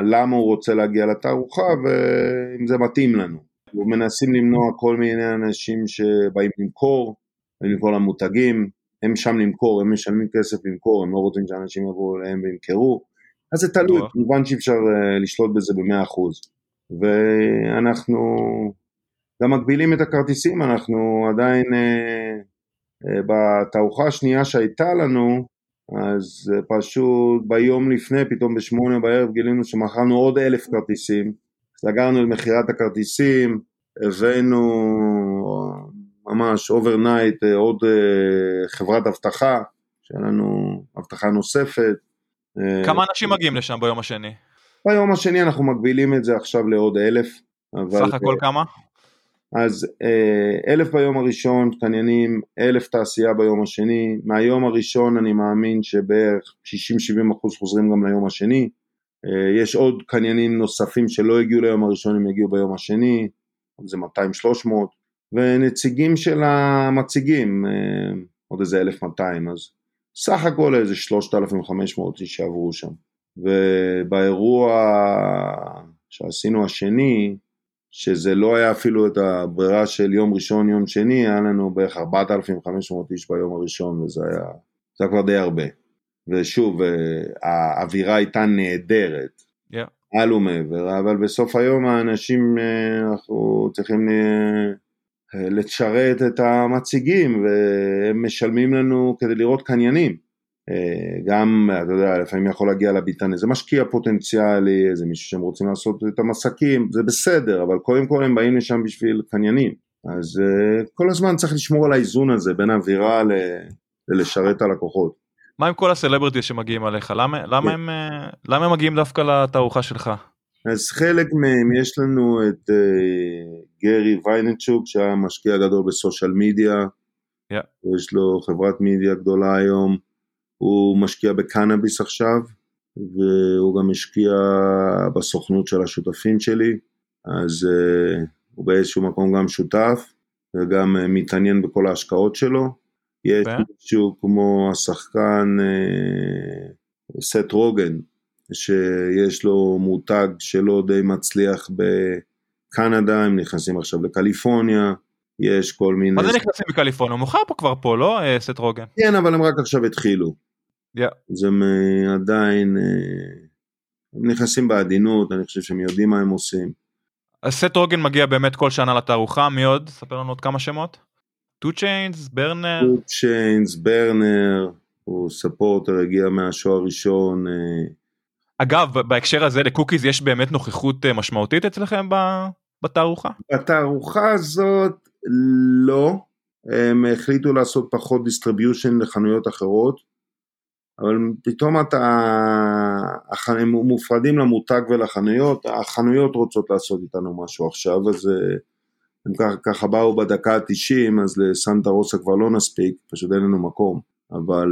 למה הוא רוצה להגיע לתערוכה, ואם זה מתאים לנו. ומנסים למנוע כל מיני אנשים שבאים למכור, למכור למותגים, הם שם למכור, הם משלמים כסף למכור, הם לא רוצים שאנשים יבואו להם וימכרו, אז זה תלוי, כמובן שאפשר לשלוט בזה ב-מאה אחוז, ואנחנו גם מגבילים את הכרטיסים, אנחנו עדיין, בתערוכה השנייה שהייתה לנו, אז פשוט ביום לפני, פתאום בשמונה בערב גילינו שמכרנו עוד אלף כרטיסים, סגרנו את מחירת הכרטיסים, הבאנו ממש אוברנייט, עוד חברת הבטחה, שהיה לנו הבטחה נוספת. כמה אנשים מגיעים לשם ביום השני? ביום השני אנחנו מגבילים את זה עכשיו לעוד אלף. סך הכל כמה? אז אלף ביום הראשון, קניינים, אלף תעשייה ביום השני, מהיום הראשון אני מאמין שבערך שישים שבעים אחוז חוזרים גם ליום השני, יש עוד קניינים נוספים שלא הגיעו ליום הראשון, הם הגיעו ביום השני, זה מאתיים שלוש מאות, ונציגים של המציגים, עוד איזה אלף מאתיים, אז סך הכל איזה שלושת אלפים וחמש מאות שעברו שם, ובאירוע שעשינו השני, שזה לא היה אפילו את הברירה של יום ראשון, יום שני, היה לנו בערך ארבעת אלפים וחמש מאות איש ביום הראשון, וזה היה, זה היה כבר די הרבה. ושוב, האווירה הייתה נהדרת, yeah. על ומעבר, אבל בסוף היום האנשים, אנחנו צריכים לתשרת את המציגים, והם משלמים לנו כדי לראות קניינים. גם, אתה יודע, לפעמים יכול להגיע לביטן, איזה משקיע פוטנציאלי, איזה מישהו שהם רוצים לעשות את המסקים, זה בסדר, אבל קודם כל הם באים לשם בשביל קניינים, אז כל הזמן צריך לשמור על האיזון הזה, בין האווירה ל... לשרת הלקוחות. מה עם כל הסלבריטי שמגיעים עליך? למה, למה, הם, למה הם מגיעים דווקא לתערוכה שלך? אז חלק מהם, יש לנו את גרי ויינצ'וק, שהיה משקיע גדול בסושיאל מדיה, yeah. יש לו חברת מדיה גדולה היום, הוא משקיע בקנאביס עכשיו, והוא גם משקיע בסוכנות של השותפים שלי, אז uh, הוא באיזשהו מקום גם שותף, וגם uh, מתעניין בכל ההשקעות שלו, יש מישהו כמו השחקן uh, סט רוגן, שיש לו מותג שלו די מצליח בקנדה, הם נכנסים עכשיו לקליפורניה, יש כל מיני... מה זה נכנסים בקליפורניה? הוא מוכר פה כבר פה, לא? סט רוגן. כן, אבל הם רק עכשיו התחילו. Yeah. אז הם עדיין הם נכנסים בעדינות, אני חושב שהם יודעים מה הם עושים. אז סט רוגן מגיע באמת כל שנה לתערוכה, מי עוד? ספר לנו עוד כמה שמות? טו צ'יינס, ברנר? טו צ'יינס, ברנר, הוא ספורטר, הגיע מהשוע הראשון. אגב, בהקשר הזה לקוקיז יש באמת נוכחות משמעותית אצלכם בתערוכה? בתערוכה הזאת לא, הם החליטו לעשות פחות דיסטריביושן לחנויות אחרות, אבל פתאום אתה, הם מופרדים למותג ולחנויות, החנויות רוצות לעשות איתנו משהו עכשיו, אז הם ככה, ככה באו בדקה ה-תשעים, אז לסנטה רוסה כבר לא נספיק, פשוט אין לנו מקום, אבל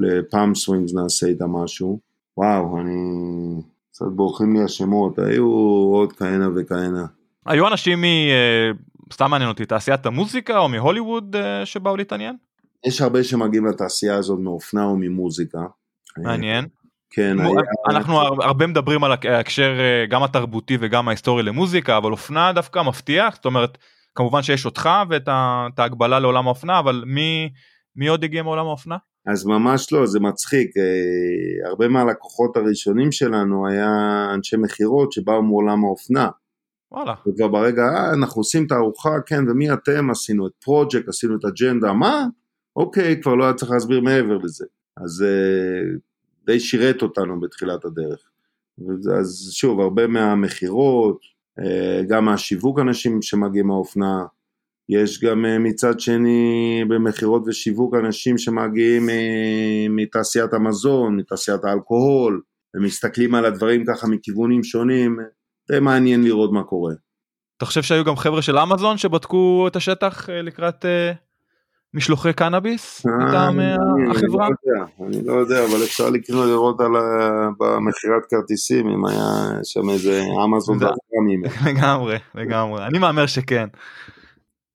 לפאם סווינגס נעשה איתה משהו, וואו, אני, קצת בורחים לי השמות, היו עוד כהנה וכהנה. היו אנשים מ, סתם מעניין אותי, תעשיית המוזיקה או מהוליווד שבאו להתעניין? יש הרבה שמגיעים לתעשייה הזאת מאופנה וממוזיקה. מעניין. כן. אנחנו הרבה מדברים על ההקשר גם התרבותי וגם ההיסטורי למוזיקה, אבל אופנה דווקא מבטיח, זאת אומרת, כמובן שיש אותך ואת ההגבלה לעולם האופנה, אבל מי עוד הגיע מעולם האופנה? אז ממש לא, זה מצחיק. הרבה מהלקוחות הראשונים שלנו היה אנשי מכירות שבאו מעולם האופנה. וואלה. וכבר ברגע, אנחנו עושים תערוכה, כן, ומי אתם? עשינו את פרוג'קט, עשינו את אג'נדה, מה? אוקיי, כבר לא היה צריך להסביר מעבר לזה, אז די שירת אותנו בתחילת הדרך, אז שוב, הרבה מהמחירות, גם מהשיווק אנשים שמגיעים מהאופנה, יש גם מצד שני במחירות ושיווק אנשים שמגיעים מתעשיית המזון, מתעשיית האלכוהול, הם מסתכלים על הדברים ככה מכיוונים שונים, די מעניין לראות מה קורה. אתה חושב שהיו גם חבר'ה של אמזון שבדקו את השטח לקראת... משלוחי קנאביס, מטעם החברה? אני לא יודע, אבל אפשר לקנות לראות במחירת כרטיסים, אם היה שם איזה אמזון דרכנים. לגמרי, לגמרי, אני מאמר שכן.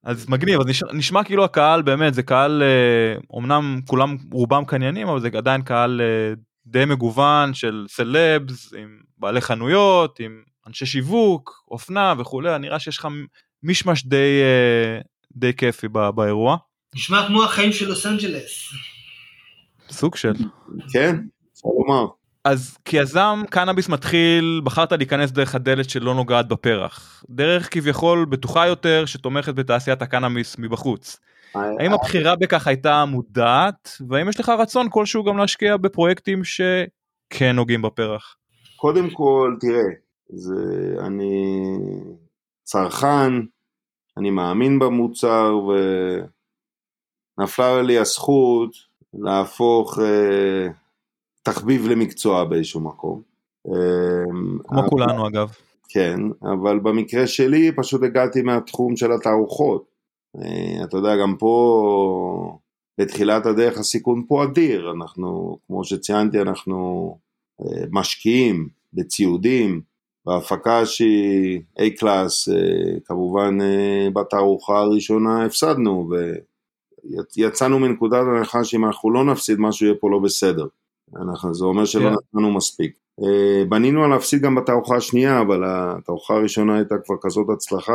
אז מגניב, אז נשמע כאילו הקהל באמת, זה קהל, אמנם כולם רובם קניינים, אבל זה עדיין קהל די מגוון של סלבס, עם בעלי חנויות, עם אנשי שיווק, אופנה וכולי, נראה שיש לך משמש די כיפי באירוע. נשמע כמו החיים של לוס אנג'לס. סוג של. כן, כלומר. אז כיזם קנאביס מתחיל, בחרת להיכנס דרך הדלת שלא נוגעת בפרח. דרך כביכול בטוחה יותר שתומכת בתעשיית הקנאביס מבחוץ. האם הבחירה בכך הייתה מודעת, והאם יש לך רצון כלשהו גם להשקיע בפרויקטים שכן נוגעים בפרח? קודם כל, תראה, זה אני צרכן, אני מאמין במוצר, ונפלה לי הזכות להפוך אה, תחביב למקצוע באיזשהו מקום. כמו אבל, כולנו אגב. כן, אבל במקרה שלי פשוט הגעתי מהתחום של התערוכות. אה, אתה יודע, גם פה, בתחילת הדרך הסיכון פה אדיר, אנחנו, כמו שציינתי, אנחנו אה, משקיעים בציודים, בהפקה שהיא A-Class, כמובן בתערוכה הראשונה הפסדנו, ויצאנו מנקודת הנחה שאם אנחנו לא נפסיד, משהו יהיה פה לא בסדר. זה אומר שלא נתנו מספיק. בנינו על להפסיד גם בתערוכה השנייה, אבל התערוכה הראשונה הייתה כבר כזאת הצלחה,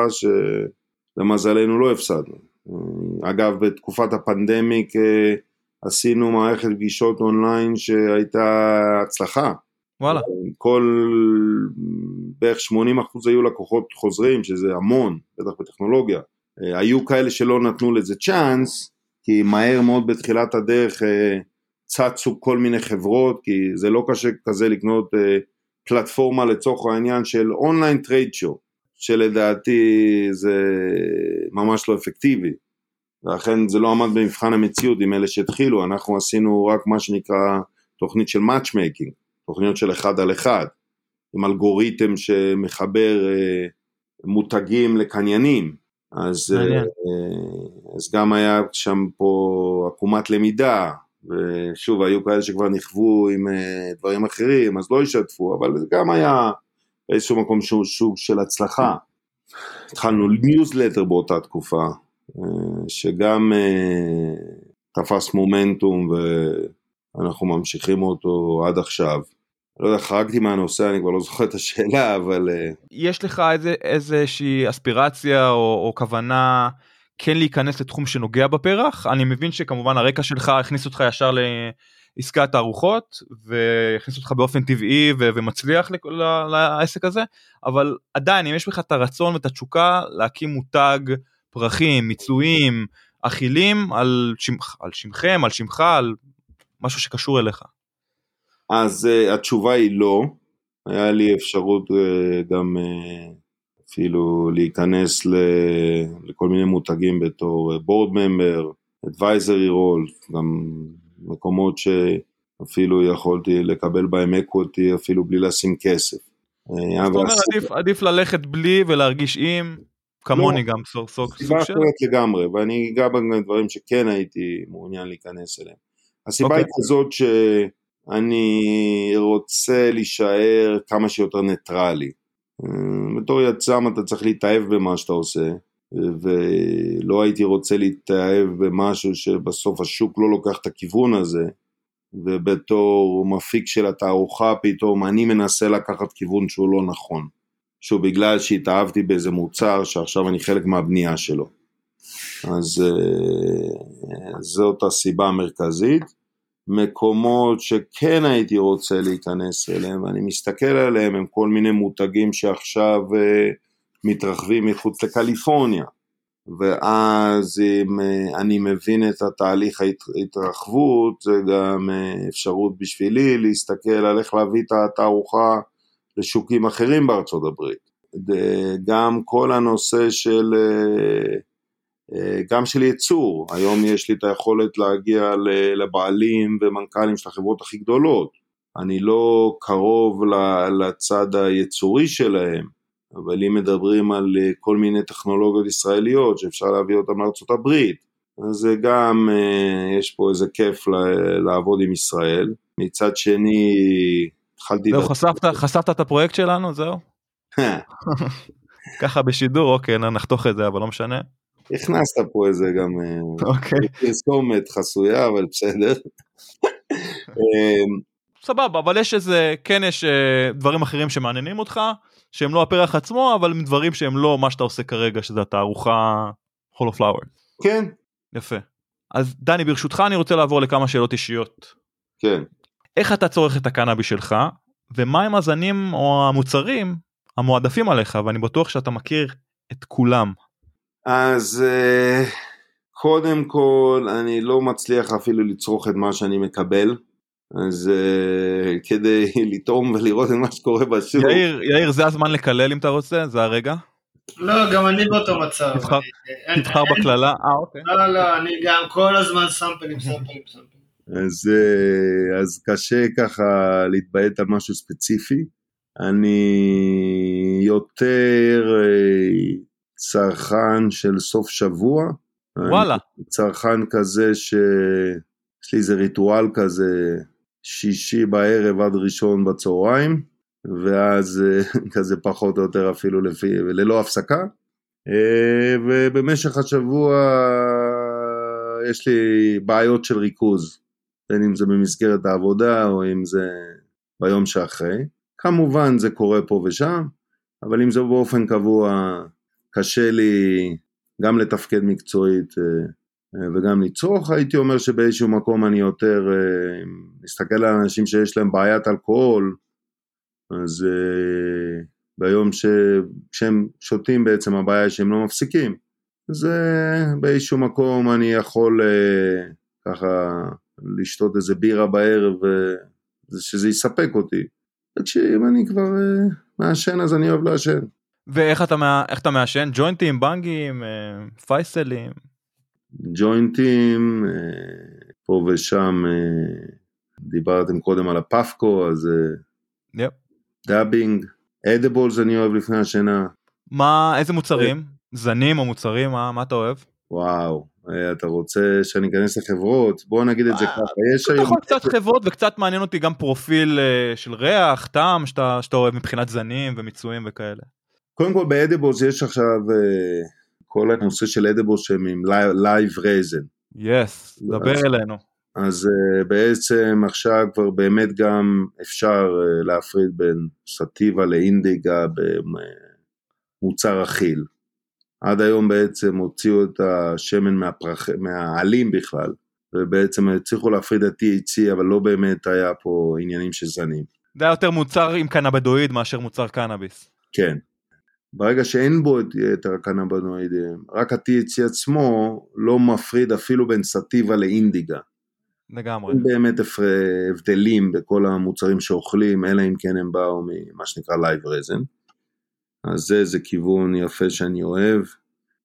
שלמזלנו לא הפסדנו. אגב, בתקופת הפנדמיק עשינו מערכת פגישות אונליין שהייתה הצלחה. וואלה. כל בערך שמונים אחוז היו לקוחות חוזרים, שזה המון, בטח בטכנולוגיה. היו כאלה שלא נתנו לזה צ'אנס, כי מהר מאוד בתחילת הדרך צצו כל מיני חברות, כי זה לא קשה כזה לקנות פלטפורמה לצורך העניין של אונליין טרייד שו, שלדעתי זה ממש לא אפקטיבי, ואכן זה לא עמד במבחן המציאות עם אלה שהתחילו. אנחנו עשינו רק מה שנקרא תוכנית של מאצ'מייקינג, תוכניות של אחד על אחד, עם אלגוריתם שמחבר אה, מותגים לקניינים, אז, אה, אז גם היה שם פה עקומת למידה, ושוב, היו כאלה שכבר נכוו עם אה, דברים אחרים, אז לא ישתפו, אבל זה גם היה איזשהו מקום שהוא שוק של הצלחה. התחלנו ניוזלטר באותה תקופה, אה, שגם אה, תפס מומנטום, ואנחנו ממשיכים אותו עד עכשיו. לא יודע, חרגתי מהנושא, אני כבר לא זוכר את השאלה, אבל... יש לך איזושהי אספירציה או כוונה כן להיכנס לתחום שנוגע בפרח? אני מבין שכמובן הרקע שלך הכניס אותך ישר לעסקת התערוכות, והכניס אותך באופן טבעי ומצליח לעסק הזה, אבל עדיין, אם יש לך את הרצון ואת התשוקה להקים מותג פרחים, מיצויים, אכילים, על שמכם, על שמך, על משהו שקשור אליך. אז uh, התשובה היא לא, היה לי אפשרות uh, גם uh, אפילו להיכנס ל, לכל מיני מותגים בתור בורד ממבר, אדוויזרי רול, גם מקומות שאפילו יכולתי לקבל בהם אקוטי אפילו בלי לשים כסף. זאת אומרת, עדיף, עדיף ללכת בלי ולהרגיש עם, כמוני לא, גם סוג של? סיבה אחרת לגמרי, ואני אגע גם דברים שכן הייתי מעוניין להיכנס אליהם. הסיבה היא כזאת ש... אני רוצה להישאר כמה שיותר ניטרלי. בתור יצם אתה צריך להתאהב במה שאתה עושה, ולא הייתי רוצה להתאהב במשהו שבסוף השוק לא לוקח את הכיוון הזה, ובתור מפיק של התערוכה פתאום אני מנסה לקחת כיוון שהוא לא נכון, שהוא בגלל שהתאהבתי באיזה מוצר שעכשיו אני חלק מהבנייה שלו. אז זאת הסיבה המרכזית. מקומות שכן הייתי רוצה להיכנס אליהם, ואני מסתכל עליהם, הם כל מיני מותגים שעכשיו uh, מתרחבים מחוץ לקליפורניה, ואז אם uh, אני מבין את התהליך ההתרחבות, זה גם uh, אפשרות בשבילי להסתכל על איך להביא את התערוכה לשוקים אחרים בארצות הברית. גם כל הנושא של uh, גם של ייצור, היום יש לי את היכולת להגיע לבעלים ומנכ"לים של החברות הכי גדולות, אני לא קרוב לצד הייצורי שלהם, אבל אם מדברים על כל מיני טכנולוגיות ישראליות שאפשר להביא אותם לארצות הברית, אז גם יש פה איזה כיף לעבוד עם ישראל. מצד שני, התחלתי... זהו, חשפת, חשפת את הפרויקט שלנו, זהו? ככה בשידור, אוקיי, נחתוך את זה, אבל לא משנה. הכנסת פה איזה גם פרסומת חסויה, אבל בסדר. סבבה, אבל יש איזה, כן יש דברים אחרים שמעניינים אותך, שהם לא הפרח עצמו, אבל הם דברים שהם לא מה שאתה עושה כרגע, שזה התערוכה Hall of Flower. כן. יפה. אז דני, ברשותך אני רוצה לעבור לכמה שאלות אישיות. כן. איך אתה צורך את הקנאבי שלך, ומה הם הזנים או המוצרים המועדפים עליך, ואני בטוח שאתה מכיר את כולם. אז קודם כל אני לא מצליח אפילו לצרוך את מה שאני מקבל, אז כדי לטעום ולראות את מה שקורה בשוק. יאיר, יאיר, זה הזמן לקלל אם אתה רוצה, זה הרגע. לא, גם אני באותו מצב. תבחר בכללה? אה, אוקיי. לא, לא, אני גם כל הזמן סמפלים, סמפלים, סמפלים. אז קשה ככה להתביית על משהו ספציפי. אני יותר צרכן של סוף שבוע. וואלה. צרכן כזה ש... יש לי איזה ריטואל כזה, שישי בערב עד ראשון בצהריים, ואז כזה פחות או יותר אפילו לפי, ללא הפסקה, ובמשך השבוע יש לי בעיות של ריכוז, בין אם זה במסגרת העבודה, או אם זה ביום שאחרי, כמובן זה קורה פה ושם, אבל אם זה באופן קבוע, קשה לי גם לתפקד מקצועית, וגם לצרוך, הייתי אומר שבאיזשהו מקום אני יותר, מסתכל על אנשים שיש להם בעיית אלכוהול, אז ביום ש... שהם שותים בעצם, הבעיה היא שהם לא מפסיקים, זה באיזשהו מקום אני יכול ככה לשתות איזה בירה בערב, שזה יספק אותי, וכשאם אני כבר מאשן אז אני אוהב לאשן. ואיך אתה, איך אתה מאשן? ג'וינטים, בנגים, פייסלים? ג'וינטים, פה ושם, דיברתם קודם על הפאפקו, אז yep. דאבינג, אדיבולס אני אוהב לפני השינה. מה, איזה מוצרים? זנים או מוצרים, מה, מה אתה אוהב? וואו, אתה רוצה שאני אכנס לחברות? בוא נגיד את זה ככה. אתה יכול קצת חברות וקצת מעניין אותי גם פרופיל של ריח, טעם, שאתה, שאתה אוהב מבחינת זנים ומיצויים וכאלה. קודם כל באדיבולס יש עכשיו... כל הנושא של אדיבוס שהם עם לייב רייזן. יס, דבר אלינו. אז בעצם עכשיו כבר באמת גם אפשר להפריד בין סטיבה לאינדיגה במוצר אכיל. עד היום בעצם הוציאו את השמן מהעלים בכלל, ובעצם הצליחו להפריד את טי אייץ' סי, אבל לא באמת היה פה עניינים שזנים. זה היה יותר מוצר עם קנאבדואיד מאשר מוצר קנאביס. כן. ברגע שאין בו את הקנאבנואידים, רק ה-טי אייץ' סי עצמו לא מפריד אפילו בין סטיבה לאינדיגה. לגמרי. באמת הבדלים בכל המוצרים שאוכלים, אלא אם כן הם באו ממה שנקרא לייב רזן. אז זה, זה כיוון יפה שאני אוהב.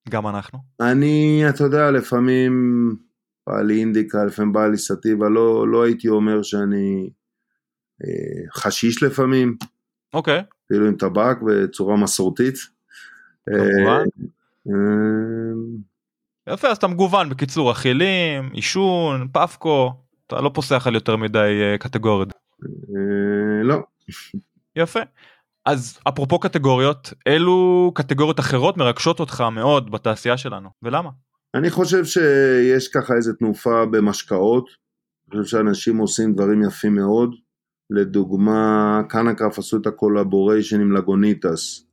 גם אנחנו. אני, אתה יודע, לפעמים בא לי אינדיקה, לפעמים בא לי סטיבה, לא, לא הייתי אומר שאני אה, חשיש לפעמים. אוקיי. Okay. אפילו עם טבק בצורה מסורתית. מגוון. יפה, אז אתה מגוון, בקיצור, אכילים, עישון, פאפקו, אתה לא פוסח על יותר מדי קטגוריות. לא. יפה. אז אפרופו קטגוריות, אילו קטגוריות אחרות מרגשות אותך מאוד בתעשייה שלנו, ולמה? אני חושב שיש ככה איזו תנופה במשקאות, אני חושב שאנשים עושים דברים יפים מאוד, לדוגמה, קנאקרף עשו את הקולאבוריישן עם לגוניטס,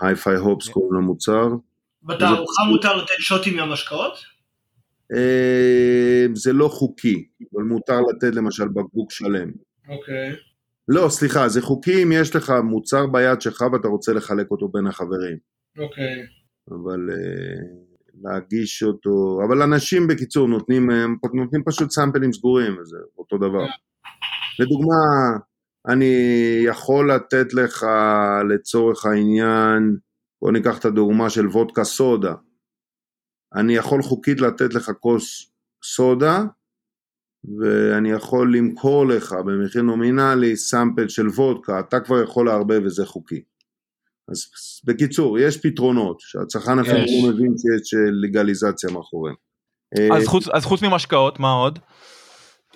הייפיי הופס קוראים למוצר. בתערוכה מותר לתת שוטים מהמשקאות? זה לא חוקי, אבל מותר לתת למשל בקבוק שלם. אוקיי. לא, סליחה, זה חוקי אם יש לך מוצר ביד שלך ואתה רוצה לחלק אותו בין החברים. אוקיי. אבל להגיש אותו, אבל אנשים בקיצור נותנים, נותנים פשוט סמפלים סגורים, זה אותו דבר. לדוגמה, אני יכול לתת לך לצורך העניין, בוא ניקח את הדוגמה של וודקה סודה, אני יכול חוקית לתת לך כוס סודה, ואני יכול למכור לך במחיר נומינלי סמפל של וודקה, אתה כבר יכול להרבה וזה חוקי. אז בקיצור, יש פתרונות, שהצרכן אפילו לא מבין שיש לגליזציה מאחוריהם. אז, אז חוץ ממשקאות, מה עוד?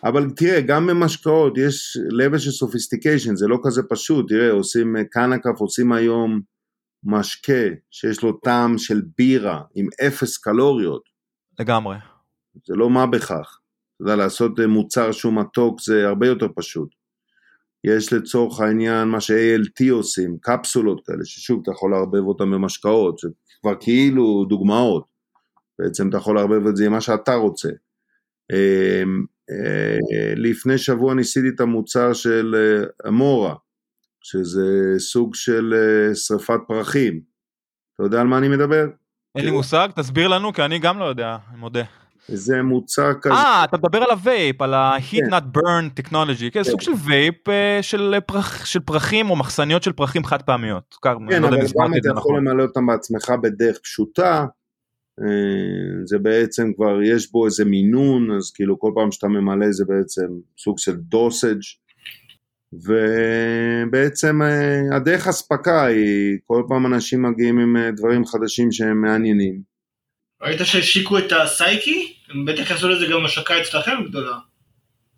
אבל תראה, גם במשקאות יש level של sophistication, זה לא כזה פשוט, תראה, עושים קנקף, עושים היום משקה שיש לו טעם של בירה עם אפס קלוריות. לגמרי. זה לא מה בכך, אתה יודע, לעשות מוצר שהוא מתוק זה הרבה יותר פשוט. יש לצורך העניין מה ש-איי אל טי עושים, קפסולות כאלה, ששוב אתה יכול להרבב אותם במשקאות, זה כבר כאילו דוגמאות, בעצם אתה יכול להרבב את זה עם מה שאתה רוצה. לפני שבוע ניסיתי את המוצר של אמורה, שזה סוג של שריפת פרחים. אתה יודע על מה אני מדבר? אין לי מושג, תסביר לנו, כי אני גם לא יודע, אני מודה. זה מוצר כזה. אה, אתה מדבר על הווייפ, על ה-heat not burn technology, כן, סוג של וייפ של פרחים או מחסניות של פרחים חד פעמיות. כן, אבל גם אתה יכול למלא אותם בעצמך בדרך פשוטה, זה בעצם כבר יש בו איזה מינון, אז כאילו כל פעם שאתה ממלא זה בעצם סוג של דוסאג', ובעצם הדרך הספקה היא, כל פעם אנשים מגיעים עם דברים חדשים שהם מעניינים. ראית שהשיקו את הסייקי? הם בטח יעשו לזה גם השקה אצלכם גדולה.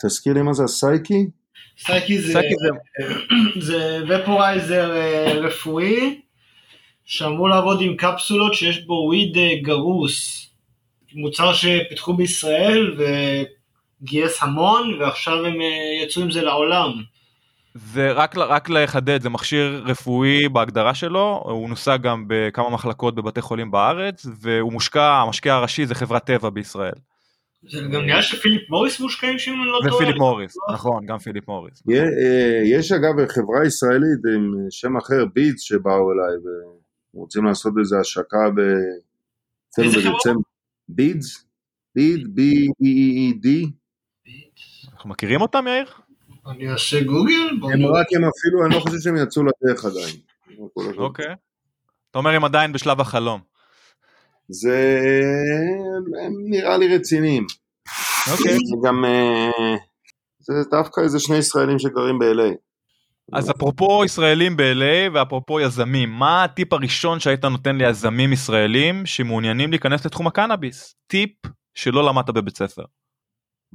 תזכיר לי מה זה הסייקי? סייקי זה, זה ופורייזר רפואי, שאמור לעבוד עם קפסולות שיש בו וויד גרוס, מוצר שפיתחו בישראל וגייס המון, ועכשיו הם יצאו עם זה לעולם. זה רק, רק להחדד, זה מכשיר רפואי בהגדרה שלו, הוא נוסע גם בכמה מחלקות בבתי חולים בארץ, והוא מושקע, המשקיע הראשי זה חברת טבע בישראל. זה גם נראה שפיליפ מוריס מושקעים שם, לא טועה. ופיליפ מוריס, נכון, גם פיליפ מוריס. יש אגב חברה ישראלית עם שם אחר, ביץ, שבאו אליי, ורוצים לעשות איזו השקה ב... איזה חברה? ביץ? ביד, בי-אי-אי-אי-די. אנחנו מכירים אותם, יאיר? אני אעשה גוגל? הם רק הם אפילו, אני לא חושב שהם יצאו לדרך עדיין. אוקיי. אתה אומר הם עדיין בשלב החלום. זה, הם נראה לי רציניים. אוקיי. זה גם, זה דווקא איזה שני ישראלים שגרים ב-אל איי. אז אפרופו ישראלים ב-אל איי ואפרופו יזמים, מה הטיפ הראשון שהיית נותן ליזמים ישראלים שמעוניינים להיכנס לתחום הקנאביס? טיפ שלא למדת בבית ספר.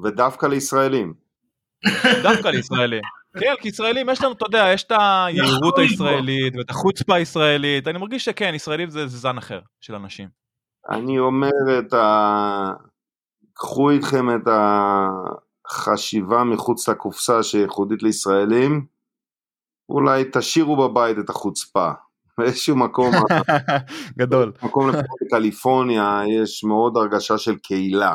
ודווקא לישראלים. דווקא לישראלי, כן, כי ישראלים יש לנו, אתה יודע, יש את היעירות הישראלית ואת החוצפה הישראלית, אני מרגיש שכן, ישראלים זה זן אחר של אנשים. אני אומר, קחו איתכם את החשיבה מחוץ לקופסה שייחודית לישראלים, אולי תשאירו בבית את החוצפה, באיזשהו מקום, גדול, מקום בקליפורניה יש מאוד הרגשה של קהילה,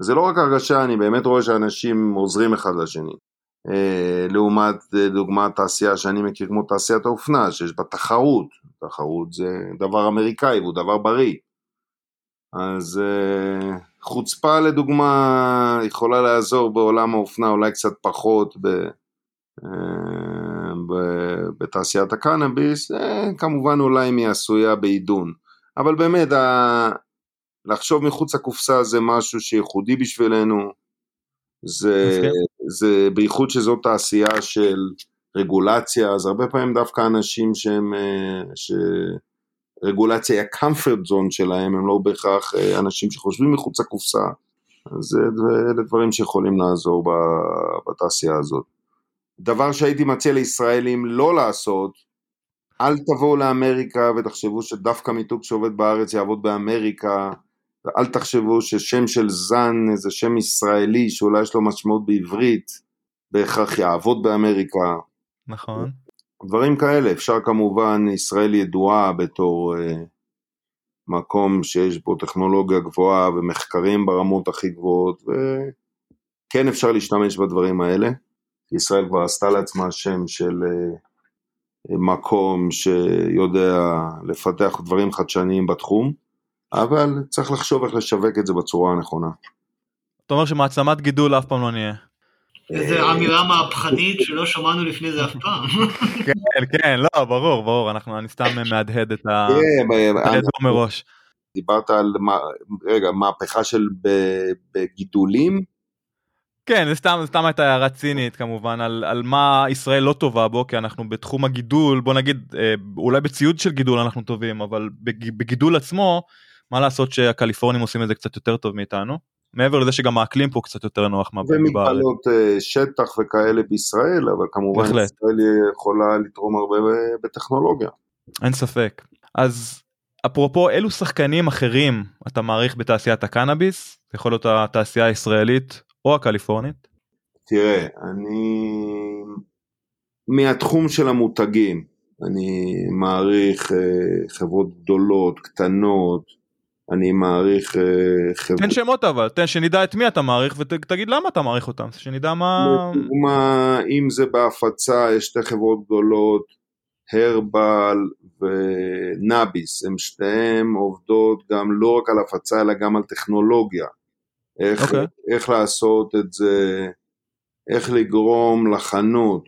זה לא רק הרגשה, אני באמת רואה שאנשים עוזרים אחד לשני, לעומת דוגמת תעשייה שאני מכיר כמו תעשיית האופנה, שיש בה תחרות, תחרות זה דבר אמריקאי, הוא דבר בריא, אז חוצפה לדוגמה יכולה לעזור בעולם האופנה, אולי קצת פחות ב, ב, בתעשיית הקנאביס, כמובן אולי היא עשויה בעידון, אבל באמת ה... לחשוב מחוץ הקופסה זה משהו שייחודי בשבילנו, זה, זה בייחוד שזאת תעשייה של רגולציה, אז הרבה פעמים דווקא אנשים שהם, שרגולציה היא הקומפורט זון שלהם, הם לא בהכרח אנשים שחושבים מחוץ הקופסה, אז אלה דברים שיכולים לעזור בתעשייה הזאת. דבר שהייתי מציע לישראלים לא לעשות, אל תבואו לאמריקה ותחשבו שדווקא מיתוק שעובד בארץ יעבוד באמריקה, ואל תחשבו ששם של זן, איזה שם ישראלי, שאולי יש לו משמעות בעברית, בהכרח יעבוד באמריקה. נכון. דברים כאלה, אפשר כמובן, ישראל ידועה בתור אה, מקום שיש בו טכנולוגיה גבוהה, ומחקרים ברמות הכי גבוהות, וכן אפשר להשתמש בדברים האלה. ישראל כבר עשתה לעצמה שם של... אה, מקום שיודע לפתח דברים חדשניים בתחום, אבל צריך לחשוב איך לשווק את זה בצורה הנכונה. אתה אומר שמעצמת גידול אף פעם לא נהיה. איזו אמירה מהפכנית שלא שמענו לפני זה אף פעם. כן, כן, לא, ברור, ברור, אני סתם מהדהד את הדור מראש. דיברת על, רגע, מהפכה של בגידולים, כן, זה סתם, סתם הייתה הערה צינית כמובן, על, על מה ישראל לא טובה בו, כי אנחנו בתחום הגידול, בוא נגיד, אולי בציוד של גידול אנחנו טובים, אבל בגידול עצמו, מה לעשות שהקליפורנים עושים את זה קצת יותר טוב מאיתנו? מעבר לזה שגם האקלים פה קצת יותר נוח מהבארץ. ומגבלות שטח וכאלה בישראל, אבל כמובן בהחלט. ישראל יכולה לתרום הרבה בטכנולוגיה. אין ספק. אז... אפרופו, אילו שחקנים אחרים אתה מעריך בתעשיית הקנאביס? יכול להיות התעשייה הישראלית או הקליפורנית? תראה, אני מהתחום של המותגים, אני מעריך אה, חברות גדולות, קטנות, אני מעריך אה, חברות... תן שמות אבל, תן שנדע את מי אתה מעריך ותגיד למה אתה מעריך אותם, שנדע מה... לדוגמה, אם זה בהפצה, יש שתי חברות גדולות, הרבל ונאביס, הם שתיהם עובדות גם לא רק על הפצה, אלא גם על טכנולוגיה, איך, okay. איך לעשות את זה, איך לגרום לחנות,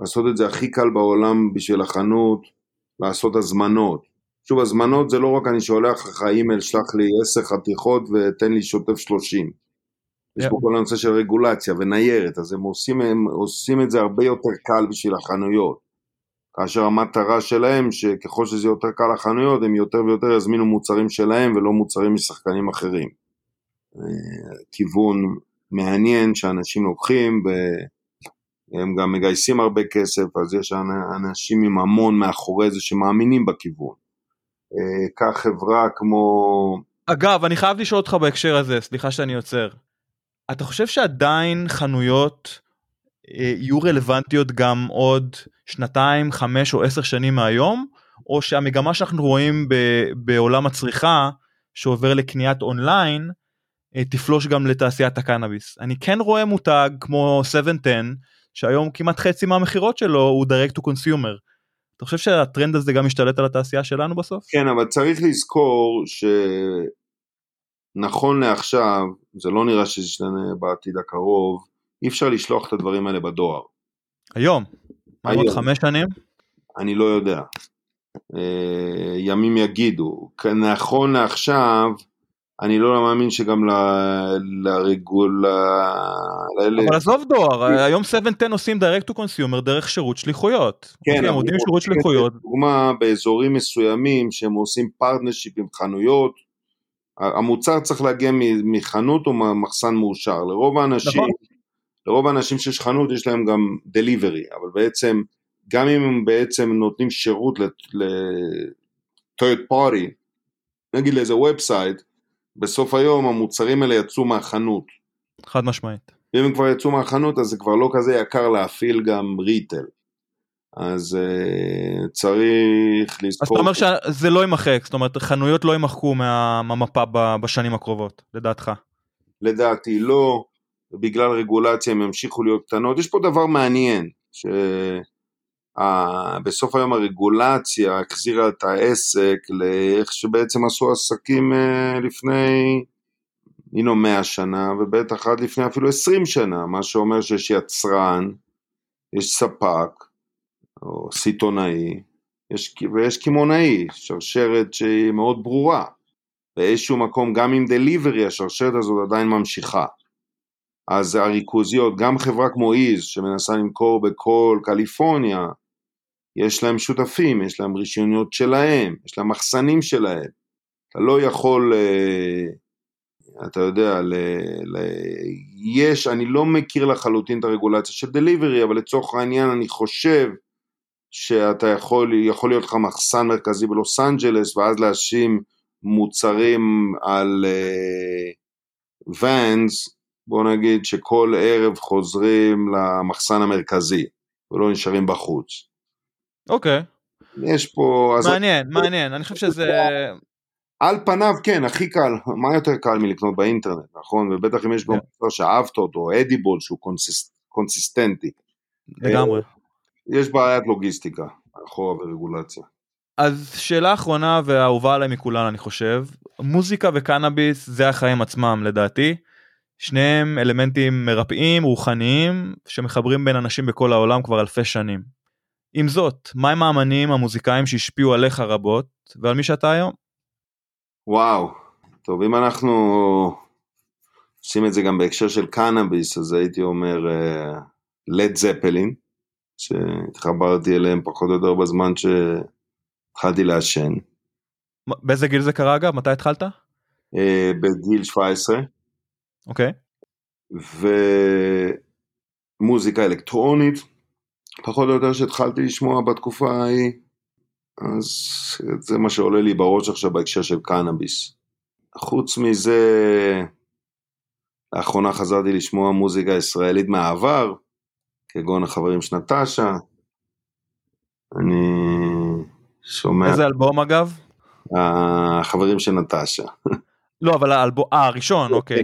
לעשות את זה הכי קל בעולם בשביל החנות, לעשות הזמנות. שוב, הזמנות זה לא רק אני שולח לך אימייל, שלח לי עשר חתיכות ותן לי שוטף שלושים. Yeah. יש פה כל הנושא של רגולציה וניירת, אז הם עושים, הם עושים את זה הרבה יותר קל בשביל החנויות. כאשר המטרה שלהם, שככל שזה יותר קל לחנויות, הם יותר ויותר יזמינו מוצרים שלהם ולא מוצרים משחקנים אחרים. כיוון מעניין שאנשים לוקחים, והם גם מגייסים הרבה כסף, אז יש אנשים עם המון מאחורי זה שמאמינים בכיוון. כך חברה כמו... אגב, אני חייב לשאול אותך בהקשר הזה, סליחה שאני יוצר. אתה חושב שעדיין חנויות יהיו רלוונטיות גם עוד שנתיים, חמש או עשר שנים מהיום, או שהמגמה שאנחנו רואים בעולם הצריכה, שעובר לקניית אונליין, תפלוש גם לתעשיית הקנאביס? אני כן רואה מותג כמו שבע עשר, שהיום כמעט חצי מהמחירות שלו הוא direct to consumer. אתה חושב שהטרנד הזה גם משתלט על התעשייה שלנו בסוף? כן, אבל צריך לזכור ש... נכון לעכשיו, זה לא נראה שישתנה בעתיד הקרוב, אי אפשר לשלוח את הדברים האלה בדואר. היום? היום. עוד חמש שנים? אני לא יודע. אה, ימים יגידו. נכון לעכשיו, אני לא מאמין שגם ל... לרגול... אבל עזוב דואר, היום שבע עשר עושים direct to consumer דרך שירות שליחויות. כן. הם עושים שירות שליחויות. דוגמה, באזורים מסוימים שהם עושים פרטנרשיפ עם חנויות, המוצר צריך להגיע מחנות או מחסן מאושר. לרוב האנשים, לרוב האנשים שיש חנות, יש להם גם דליברי, אבל בעצם, גם אם הם בעצם נותנים שירות ל-third party, נגיד לאיזה website, בסוף היום המוצרים האלה יצאו מהחנות. חד משמעית. ואם הם כבר יצאו מהחנות, אז זה כבר לא כזה יקר להפעיל גם ריטל. אז uh, צריך לזכור... אז אתה אומר שזה לא יימחק, זאת אומרת חנויות לא יימחקו מה, מהמפה ב, בשנים הקרובות, לדעתך? לדעתי לא, בגלל רגולציה הם ימשיכו להיות קטנות. יש פה דבר מעניין, שבסוף היום הרגולציה החזירה את העסק לאיך שבעצם עשו עסקים לפני, הנה מאה שנה, ובטח עד לפני אפילו עשרים שנה, מה שאומר שיש יצרן, יש ספק, או סיטונאי, יש, ויש כימונאי, שרשרת שהיא מאוד ברורה, באיזשהו מקום, גם עם דליברי, השרשרת הזאת עדיין ממשיכה, אז הריכוזיות, גם חברה כמו איז, שמנסה למכור בכל קליפורניה, יש להם שותפים, יש להם רישיוניות שלהם, יש להם מחסנים שלהם, אתה לא יכול, אתה יודע, ל, ל, יש, אני לא מכיר לחלוטין את הרגולציה של דליברי, אבל לצורך העניין אני חושב, שאתה יכול, יכול להיות לך מחסן מרכזי בלוס אנג'לס, ואז להשים מוצרים על ואנס, uh, בוא נגיד שכל ערב חוזרים למחסן המרכזי, ולא נשארים בחוץ. אוקיי. Okay. יש פה... מעניין, אז... מעניין, אני חושב שזה... על פניו כן, הכי קל, מה יותר קל מלקנות באינטרנט, נכון? ובטח אם יש בו yeah. מוצר שאהבת אותו, אדיבול, שהוא קונסיסט, קונסיסטנטי. לגמרי. יש בעיית לוגיסטיקה, אחורה ורגולציה. אז שאלה אחרונה והאהובה עליי מכולן, אני חושב, מוזיקה וקנאביס זה החיים עצמם לדעתי, שניהם אלמנטים מרפאים, רוחניים, שמחברים בין אנשים בכל העולם כבר אלפי שנים. עם זאת, מהם האמנים המוזיקאים שהשפיעו עליך רבות, ועל מי שאתה היום? וואו, טוב, אם אנחנו עושים את זה גם בהקשר של קנאביס, אז הייתי אומר לד זפלין, שהתחברתי אליהם פחות או יותר בזמן שהתחלתי לעשן. באיזה גיל זה קרה אגב? מתי התחלת? בגיל שבע עשרה. אוקיי. ומוזיקה אלקטרונית, פחות או יותר שהתחלתי לשמוע בתקופה ההיא, אז זה מה שעולה לי בראש עכשיו בהקשר של קנאביס. חוץ מזה, לאחרונה חזרתי לשמוע מוזיקה ישראלית מהעבר, כגון החברים שנטשה, אני שומע... איזה אלבום אגב? החברים שנטשה. לא, אבל האלבום, אה, הראשון, אוקיי,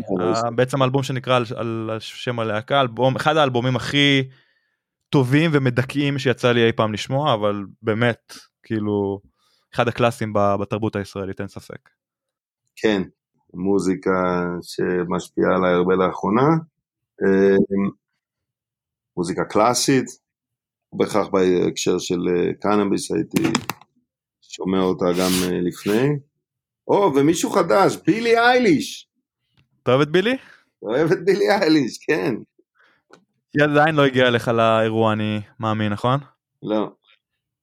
בעצם האלבום שנקרא על שם הלהקה, אחד האלבומים הכי טובים ומדכאים שיצא לי אי פעם לשמוע, אבל באמת, כאילו, אחד הקלאסים בתרבות הישראלית, אין ספק. כן, מוזיקה שמשפיעה עליי הרבה לאחרונה, מוזיקה קלאסית, בכך בהקשר של קנאביס הייתי שומע אותה גם לפני, או ומישהו חדש, בילי אייליש. אתה אוהב את בילי? אוהב את בילי אייליש, כן. היא עדיין לא הגיעה לך לאירוע, אני מאמין, נכון? לא.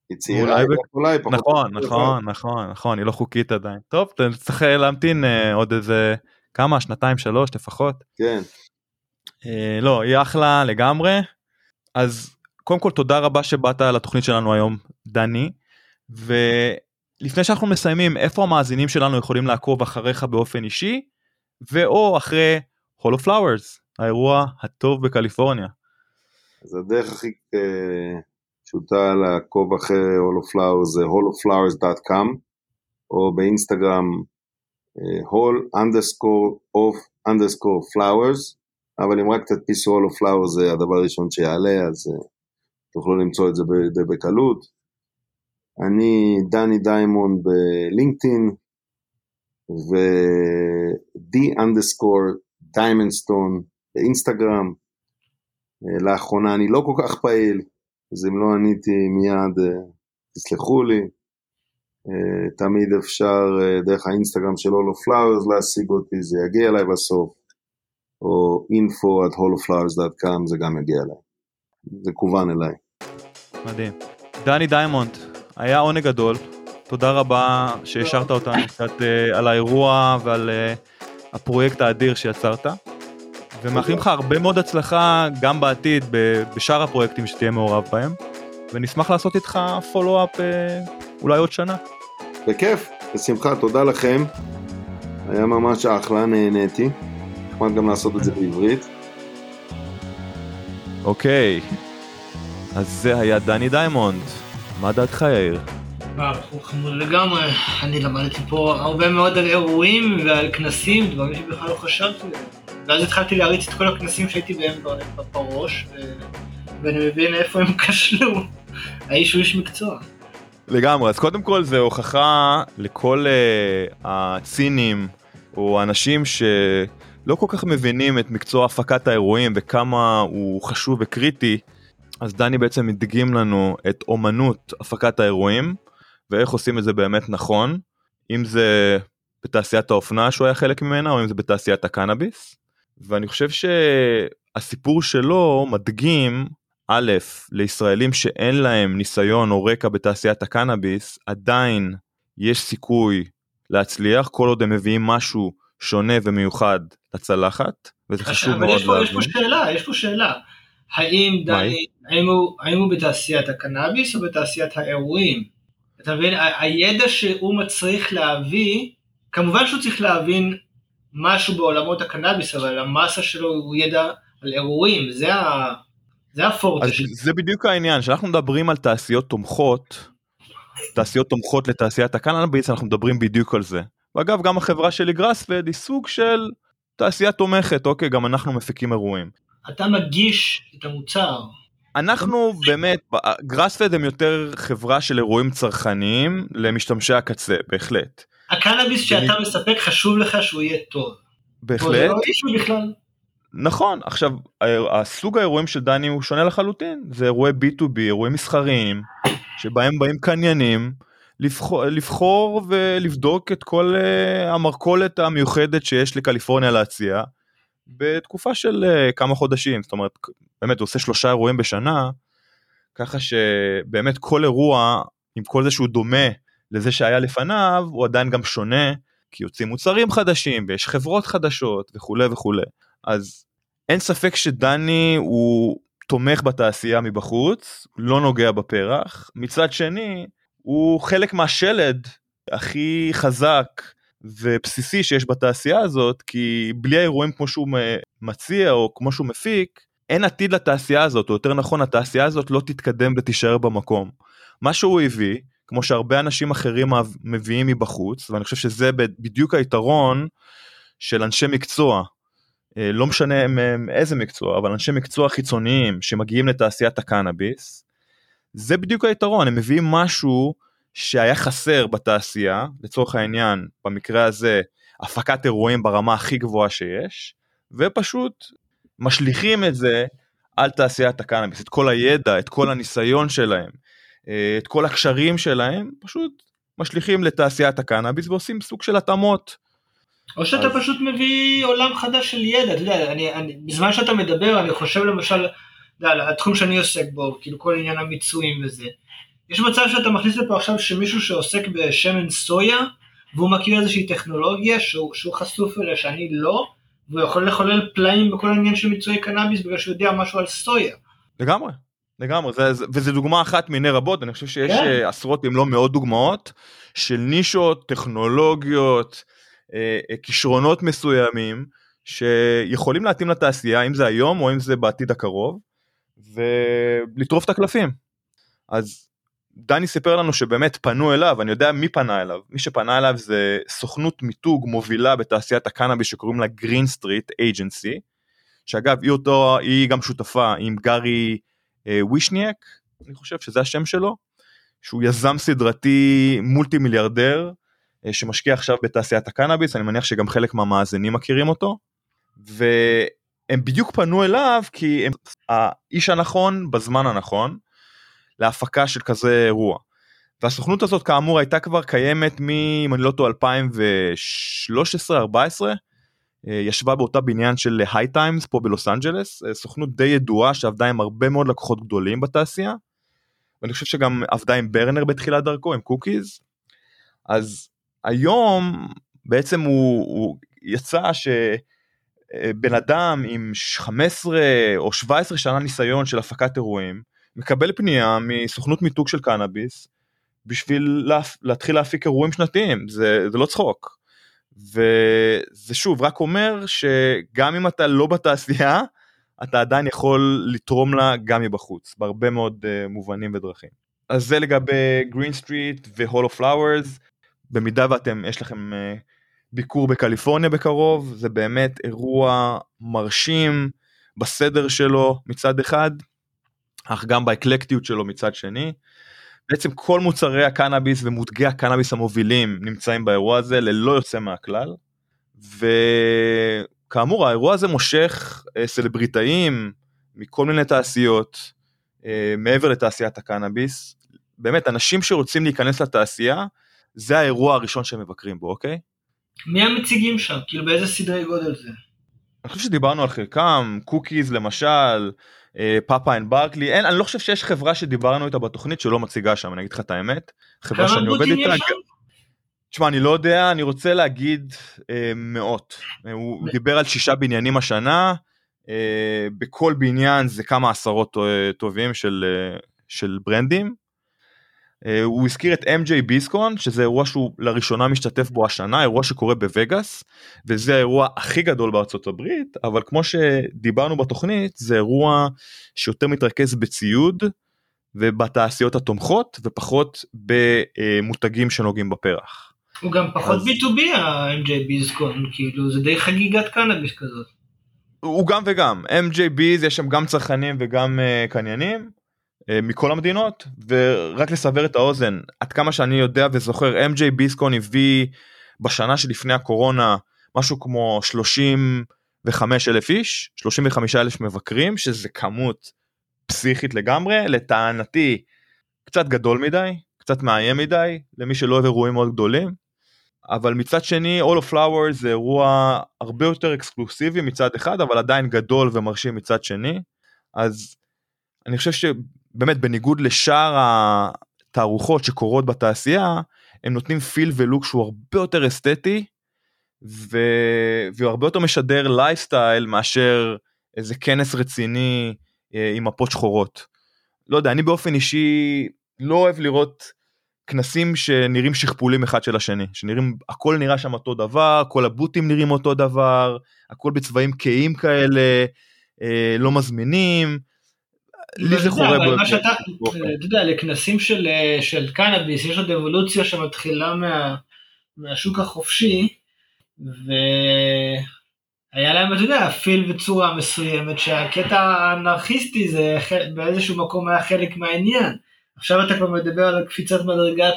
היא צעירה, אולי פחות. נכון, נכון, נכון, נכון, היא לא חוקית עדיין. טוב, צריך להמתין עוד איזה כמה, שנתיים, שלוש, לפחות. כן. לא, היא אחלה לגמרי. אז קודם כל, תודה רבה שבאת לתוכנית שלנו היום, דני. ולפני שאנחנו מסיימים, איפה המאזינים שלנו יכולים לעקוב אחריך באופן אישי, ואו אחרי Hall of Flowers, האירוע הטוב בקליפורניה? אז הדרך הכי פשוטה לעקוב אחרי Hall of Flowers זה hall of flowers dot com, או באינסטגרם hall underscore of underscore flowers, אבל אם רק תדפיסו Hall of Flowers זה הדבר הראשון שיעלה, אז תוכלו למצוא את זה די בקלות. אני דני דיימונד בלינקדאין, ו-d underscore דיימונדסטון באינסטגרם. לאחרונה אני לא כל כך פעיל, אז אם לא עניתי מיד, תסלחו לי. תמיד אפשר דרך האינסטגרם של Hall of Flowers להשיג אותי, זה יגיע אליי בסוף, או info at hall of flowers dot com, זה גם יגיע אליי. זה כוון אליי. מדהים. דני דיימונד, היה עונג גדול, תודה רבה שהשארת אותנו קצת uh, על האירוע ועל uh, הפרויקט האדיר שיצרת, ומאחלים לך הרבה מאוד הצלחה גם בעתיד ב- בשאר הפרויקטים שתהיה מעורב בהם, ונשמח לעשות איתך פולו-אפ uh, אולי עוד שנה. בכיף, בשמחה, תודה לכם, היה ממש אחלה, נהניתי, נחמד גם לעשות את זה בעברית. אוקיי, okay. אז זה היה דני דיימונד. מה דעתך, יאיר? הוא חמוד לגמרי, אני למדתי פה הרבה מאוד על אירועים ועל כנסים, דברים שבכלל לא חשבתי, ואז התחלתי להריץ את כל הכנסים שהייתי בהם בראש, ואני מבין איפה הם כשלו, האיש הוא איש מקצוע. לגמרי, אז קודם כל זה הוכחה לכל הצינים, או האנשים שלא כל כך מבינים את מקצוע הפקת האירועים, וכמה הוא חשוב וקריטי, אז דני בעצם מדגים לנו את אומנות הפקת האירועים, ואיך עושים את זה באמת נכון, אם זה בתעשיית האופנה שהוא היה חלק ממנה, או אם זה בתעשיית הקנאביס, ואני חושב שהסיפור שלו מדגים, א', לישראלים שאין להם ניסיון או רקע בתעשיית הקנאביס, עדיין יש סיכוי להצליח, כל עוד הם מביאים משהו שונה ומיוחד לצלחת, וזה חשוב מאוד להבין. אבל יש פה שאלה, יש פה שאלה. האם דני, האם הוא, האם הוא בתעשיית הקנאביס או בתעשיית האירועים? אתה מבין, ה- הידע שהוא מצריך להביא, כמובן שהוא צריך להבין משהו בעולמות הקנאביס, אבל המסה שלו הוא ידע על אירועים, זה, ה- זה הפורט. זה בדיוק העניין, שאנחנו מדברים על תעשיות תומכות, תעשיות תומכות לתעשיית הקנאביס, אנחנו מדברים בדיוק על זה. ואגב, גם החברה שלי גרספד היא סוג של תעשייה תומכת, אוקיי, גם אנחנו מפיקים אירועים. אתה מגיש את המוצר. אנחנו באמת, גרספד הם יותר חברה של אירועים צרכניים למשתמשי הקצה, בהחלט. הקנאביס שאתה מספק חשוב לך שהוא יהיה טוב. בהחלט. זה לא אישו בכלל. נכון, עכשיו, הסוג האירועים של דני הוא שונה לחלוטין, זה אירועי בי טו בי, אירועים מסחריים, שבהם באים קניינים, לבחור, לבחור ולבדוק את כל המרכולת המיוחדת שיש לקליפורניה להציע, בתקופה של כמה חודשים, זאת אומרת, באמת הוא עושה שלושה אירועים בשנה, ככה שבאמת כל אירוע, עם כל זה שהוא דומה לזה שהיה לפניו, הוא עדיין גם שונה, כי יוצאים מוצרים חדשים, ויש חברות חדשות, וכו' וכו'. אז אין ספק שדני הוא תומך בתעשייה מבחוץ, לא נוגע בפרח, מצד שני, הוא חלק מהשלד הכי חזק, ובסיסי שיש בתעשייה הזאת, כי בלי האירועים כמו שהוא מציע, או כמו שהוא מפיק, אין עתיד לתעשייה הזאת, או יותר נכון, התעשייה הזאת לא תתקדם ותישאר במקום. מה שהוא הביא, כמו שהרבה אנשים אחרים מביאים מבחוץ, ואני חושב שזה בדיוק היתרון של אנשי מקצוע, לא משנה איזה מקצוע, אבל אנשי מקצוע חיצוניים, שמגיעים לתעשיית הקנאביס, זה בדיוק היתרון, הם מביאים משהו, שהיה חסר בתעשייה, לצורך העניין, במקרה הזה, הפקת אירועים ברמה הכי גבוהה שיש, ופשוט משליכים את זה על תעשיית הקנאביס, את כל הידע, את כל הניסיון שלהם, את כל הקשרים שלהם, פשוט משליכים לתעשיית הקנאביס, ועושים סוג של התאמות. או שאתה אז... פשוט מביא עולם חדש של ידע, אתה יודע, אני, אני, בזמן שאתה מדבר, אני חושב למשל, על התחום שאני עוסק בו, כאילו כל עניין המיצויים וזה, יש מצב שאתה מכניס לפה עכשיו שמישהו שעוסק בשמן סויה, והוא מכיר איזושהי טכנולוגיה שהוא, שהוא חשוף אליה שאני לא, והוא יכול לחולל פלאים בכל העניין של מיצועי קנאביס, בגלל שהוא יודע משהו על סויה. לגמרי, לגמרי, זה, זה, וזו דוגמה אחת מיני רבות, אני חושב שיש כן. עשרות אם לא מאות דוגמאות, של נישות, טכנולוגיות, אה, כישרונות מסוימים, שיכולים להתאים לתעשייה, אם זה היום או אם זה בעתיד הקרוב, ולטרוף את הקלפים. אז... דני סיפר לנו שבאמת פנו אליו, אני יודע מי פנה אליו, מי שפנה אליו זה סוכנות מיתוג מובילה בתעשיית הקנאביס שקוראים לה גרין סטריט אייג'נסי, שאגב היא, אותו, היא גם שותפה עם גרי אה, וישניאק, אני חושב שזה השם שלו, שהוא יזם סדרתי מולטי מיליארדר, אה, שמשקיע עכשיו בתעשיית הקנאביס, אני מניח שגם חלק מהמאזינים מכירים אותו, והם בדיוק פנו אליו כי הם האיש הנכון בזמן הנכון, להפקה של כזה אירוע. והסוכנות הזאת כאמור הייתה כבר קיימת מ, אם אני לא טועה, אלפיים ושלוש עשרה ארבע עשרה, ישבה באותה בניין של היי טיימס פה בלוס אנג'לס, סוכנות די ידועה שעבדה עם הרבה מאוד לקוחות גדולים בתעשייה, ואני חושב שגם עבדה עם ברנר בתחילת דרכו, עם קוקיז. אז היום בעצם הוא, הוא יצא ש... בן אדם עם חמש עשרה או שבע עשרה שנה ניסיון של הפקת אירועים, מקבל פנייה מסוכנות מיתוג של קנאביס, בשביל לה, להתחיל להפיק אירועים שנתיים, זה, זה לא צחוק, וזה שוב רק אומר שגם אם אתה לא בתעשייה, אתה עדיין יכול לתרום לה גם מבחוץ, בהרבה מאוד uh, מובנים ודרכים. אז זה לגבי גרין סטריט והולו פלאוורס, במידה ואתם, יש לכם uh, ביקור בקליפורניה בקרוב, זה באמת אירוע מרשים בסדר שלו מצד אחד, אך גם באקלקטיות שלו מצד שני. בעצם כל מוצרי הקנאביס ומותגי הקנאביס המובילים נמצאים באירוע הזה, ללא יוצא מהכלל, וכאמור האירוע הזה מושך סלבריטאים מכל מיני תעשיות, מעבר לתעשיית הקנאביס, באמת אנשים שרוצים להיכנס לתעשייה, זה האירוע הראשון שהם מבקרים בו, אוקיי? מי המציגים שם? כאילו באיזה סדרי גודל זה? אני חושב שדיברנו על חלקם, קוקיז למשל, פאפה אנד ברקלי, אין, אני לא חושב שיש חברה שדיברנו איתה בתוכנית שלא מציגה שם, אני אגיד לך את האמת, חברה שאני עובד איתה, תשמע, אני לא יודע, אני רוצה להגיד אה, מאות, הוא דיבר על שישה בניינים השנה, אה, בכל בניין זה כמה עשרות טובים של, אה, של ברנדים, אה, הוא הזכיר את אם ג'יי ביסקון, שזה אירוע שהוא לראשונה משתתף בו השנה, אירוע שקורה בווגאס, וזה האירוע הכי גדול בארצות הברית, אבל כמו שדיברנו בתוכנית, זה אירוע שיותר מתרכז בציוד, ובתעשיות התומכות, ופחות במותגים שנוגעים בפרח. הוא גם פחות אז... בי טו בי, ה-אם ג'יי ביסקון, כאילו זה די חגיגת קנאביס כזאת. הוא גם וגם, אם ג'יי ביז, יש שם גם צרכנים וגם uh, קניינים, מכל המדינות, ורק לסבר את האוזן, עד כמה שאני יודע וזוכר, אם ג'יי ביסקון הביא בשנה שלפני הקורונה, משהו כמו שלושים וחמישה אלף איש, שלושים וחמישה אלף מבקרים, שזה כמות פסיכית לגמרי, לטענתי קצת גדול מדי, קצת מאיים מדי, למי שלא אוהב אירועים מאוד גדולים, אבל מצד שני, All of Flowers זה אירוע הרבה יותר אקסקלוסיבי מצד אחד, אבל עדיין גדול ומרשים מצד שני, אז אני חושב ש... באמת בניגוד לשאר התערוכות שקורות בתעשייה, הם נותנים פיל ולוק שהוא הרבה יותר אסתטי, ו... והוא הרבה יותר משדר לייפסטייל, מאשר איזה כנס רציני אה, עם מפות שחורות. לא יודע, אני באופן אישי לא אוהב לראות כנסים שנראים שכפולים אחד של השני, שנראים, הכל נראה שם אותו דבר, כל הבוטים נראים אותו דבר, הכל בצבעים קיים כאלה, אה, לא מזמינים, לי זה חורה בו. מה שאתה, אתה יודע, לכנסים של קנאביס, יש עוד אבולוציה שמתחילה מהשוק החופשי, והיה להם, אתה יודע, פיל וצורה מסוימת, שהקטע האנרכיסטי זה באיזשהו מקום היה חלק מהעניין. עכשיו אתה כבר מדבר על קפיצת מדרגת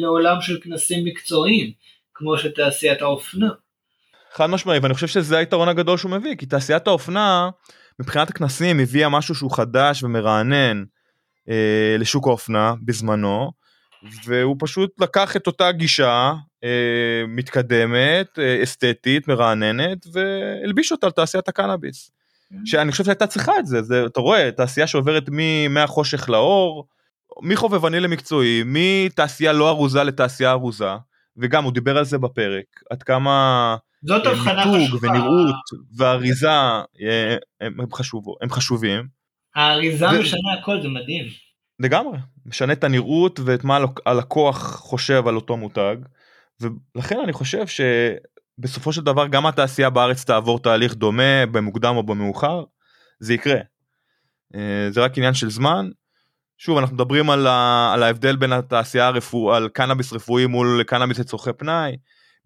לעולם של כנסים מקצועיים, כמו שתעשיית האופנה. חד משמעי, ואני חושב שזה היתרון הגדול שהוא מביא, כי תעשיית האופנה, מבחינת הכנסים, הביאה משהו שהוא חדש ומרענן אה, לשוק האופנה בזמנו, והוא פשוט לקח את אותה גישה אה, מתקדמת, אה, אסתטית, מרעננת, והלביש אותה על תעשיית הקנאביס. שאני חושב שהייתה צריכה את זה, זה אתה רואה, תעשייה שעוברת מהחושך לאור, מחובבני למקצועי, מתעשייה לא ארוזה לתעשייה ארוזה, וגם הוא דיבר על זה בפרק, עד כמה מיתוג ונראות והאריזה הם, חשוב, הם חשובים. האריזה ו... משנה הכל, זה מדהים. לגמרי, משנה את הנראות ואת מה הלקוח חושב על אותו מותג, ולכן אני חושב ש... בסופו של דבר גם התעשייה בארץ תעבור תהליך דומה במוקדם או במאוחר, זה יקרה. זה רק עניין של זמן. שוב, אנחנו מדברים על, ה, על ההבדל בין התעשייה הרפוא, על קנאביס רפואי מול קנאביס לצורכי פנאי.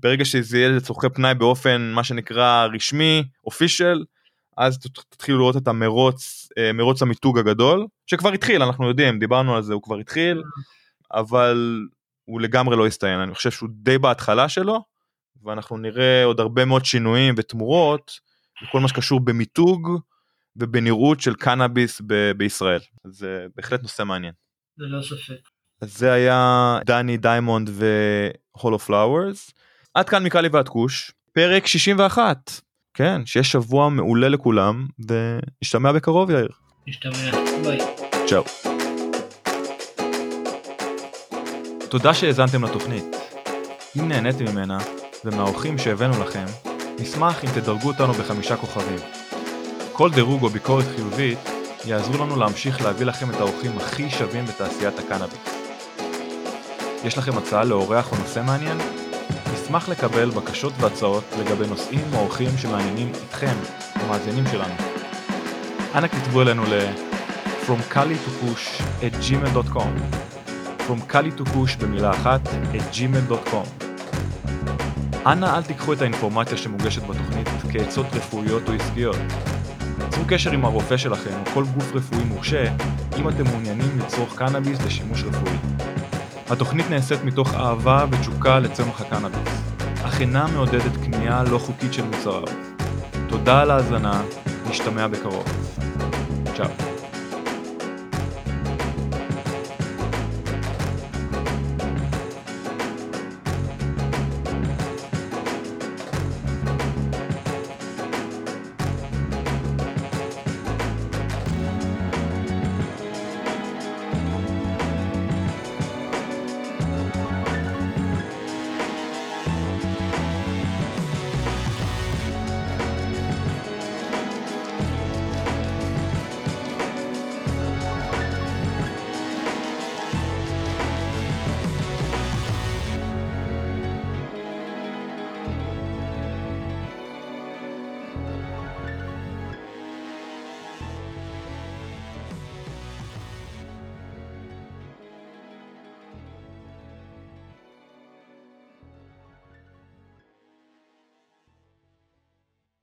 ברגע שזה יהיה לצורכי פנאי באופן מה שנקרא רשמי, official, אז תתחילו לראות את המרוץ, מרוץ המיתוג הגדול, שכבר התחיל, אנחנו יודעים, דיברנו על זה, הוא כבר התחיל, אבל הוא לגמרי לא הסתיים. אני חושב שהוא די בהתחלה שלו, ואנחנו נראה עוד הרבה מאוד שינויים ותמורות, וכל מה שקשור במיתוג, ובנראות של קנאביס ב- בישראל. זה בהחלט נושא מעניין. זה לא ספק. אז זה היה דני דיימונד והולו פלאוורס. עד כאן מקלי ועד כוש, פרק שישים ואחת. כן, שיש שבוע מעולה לכולם, ונשתמע בקרוב יאיר. נשתמע, ביי. צ'או. תודה שהאזנתם לתוכנית. אם נהניתם ממנה, ומהאורחים שהבאנו לכם, נשמח אם תדרגו אותנו בחמישה כוכבים. כל דירוג או ביקורת חיובית יעזרו לנו להמשיך להביא לכם את האורחים הכי שווים בתעשיית הקנאביס. יש לכם הצעה לאורח או נושא מעניין? נשמח לקבל בקשות והצעות לגבי נושאים או אורחים שמעניינים אתכם, המאזינים שלנו. אנא כתבו אלינו ל- from kali to kush at gmail dot com from kali to kush במילה אחת at gmail dot com. אנא אל תיקחו את האינפורמציה שמוגשת בתוכנית כעצות רפואיות או עסקיות. צרו קשר עם הרופא שלכם או כל גוף רפואי מורשה אם אתם מעוניינים לצרוך קנאביס לשימוש רפואי. התוכנית נעשית מתוך אהבה ותשוקה לצמח הקנאביס, אך אינה מעודדת קנייה לא חוקית של מוצריו. תודה על ההאזנה, נשתמע בקרוב. צ'או.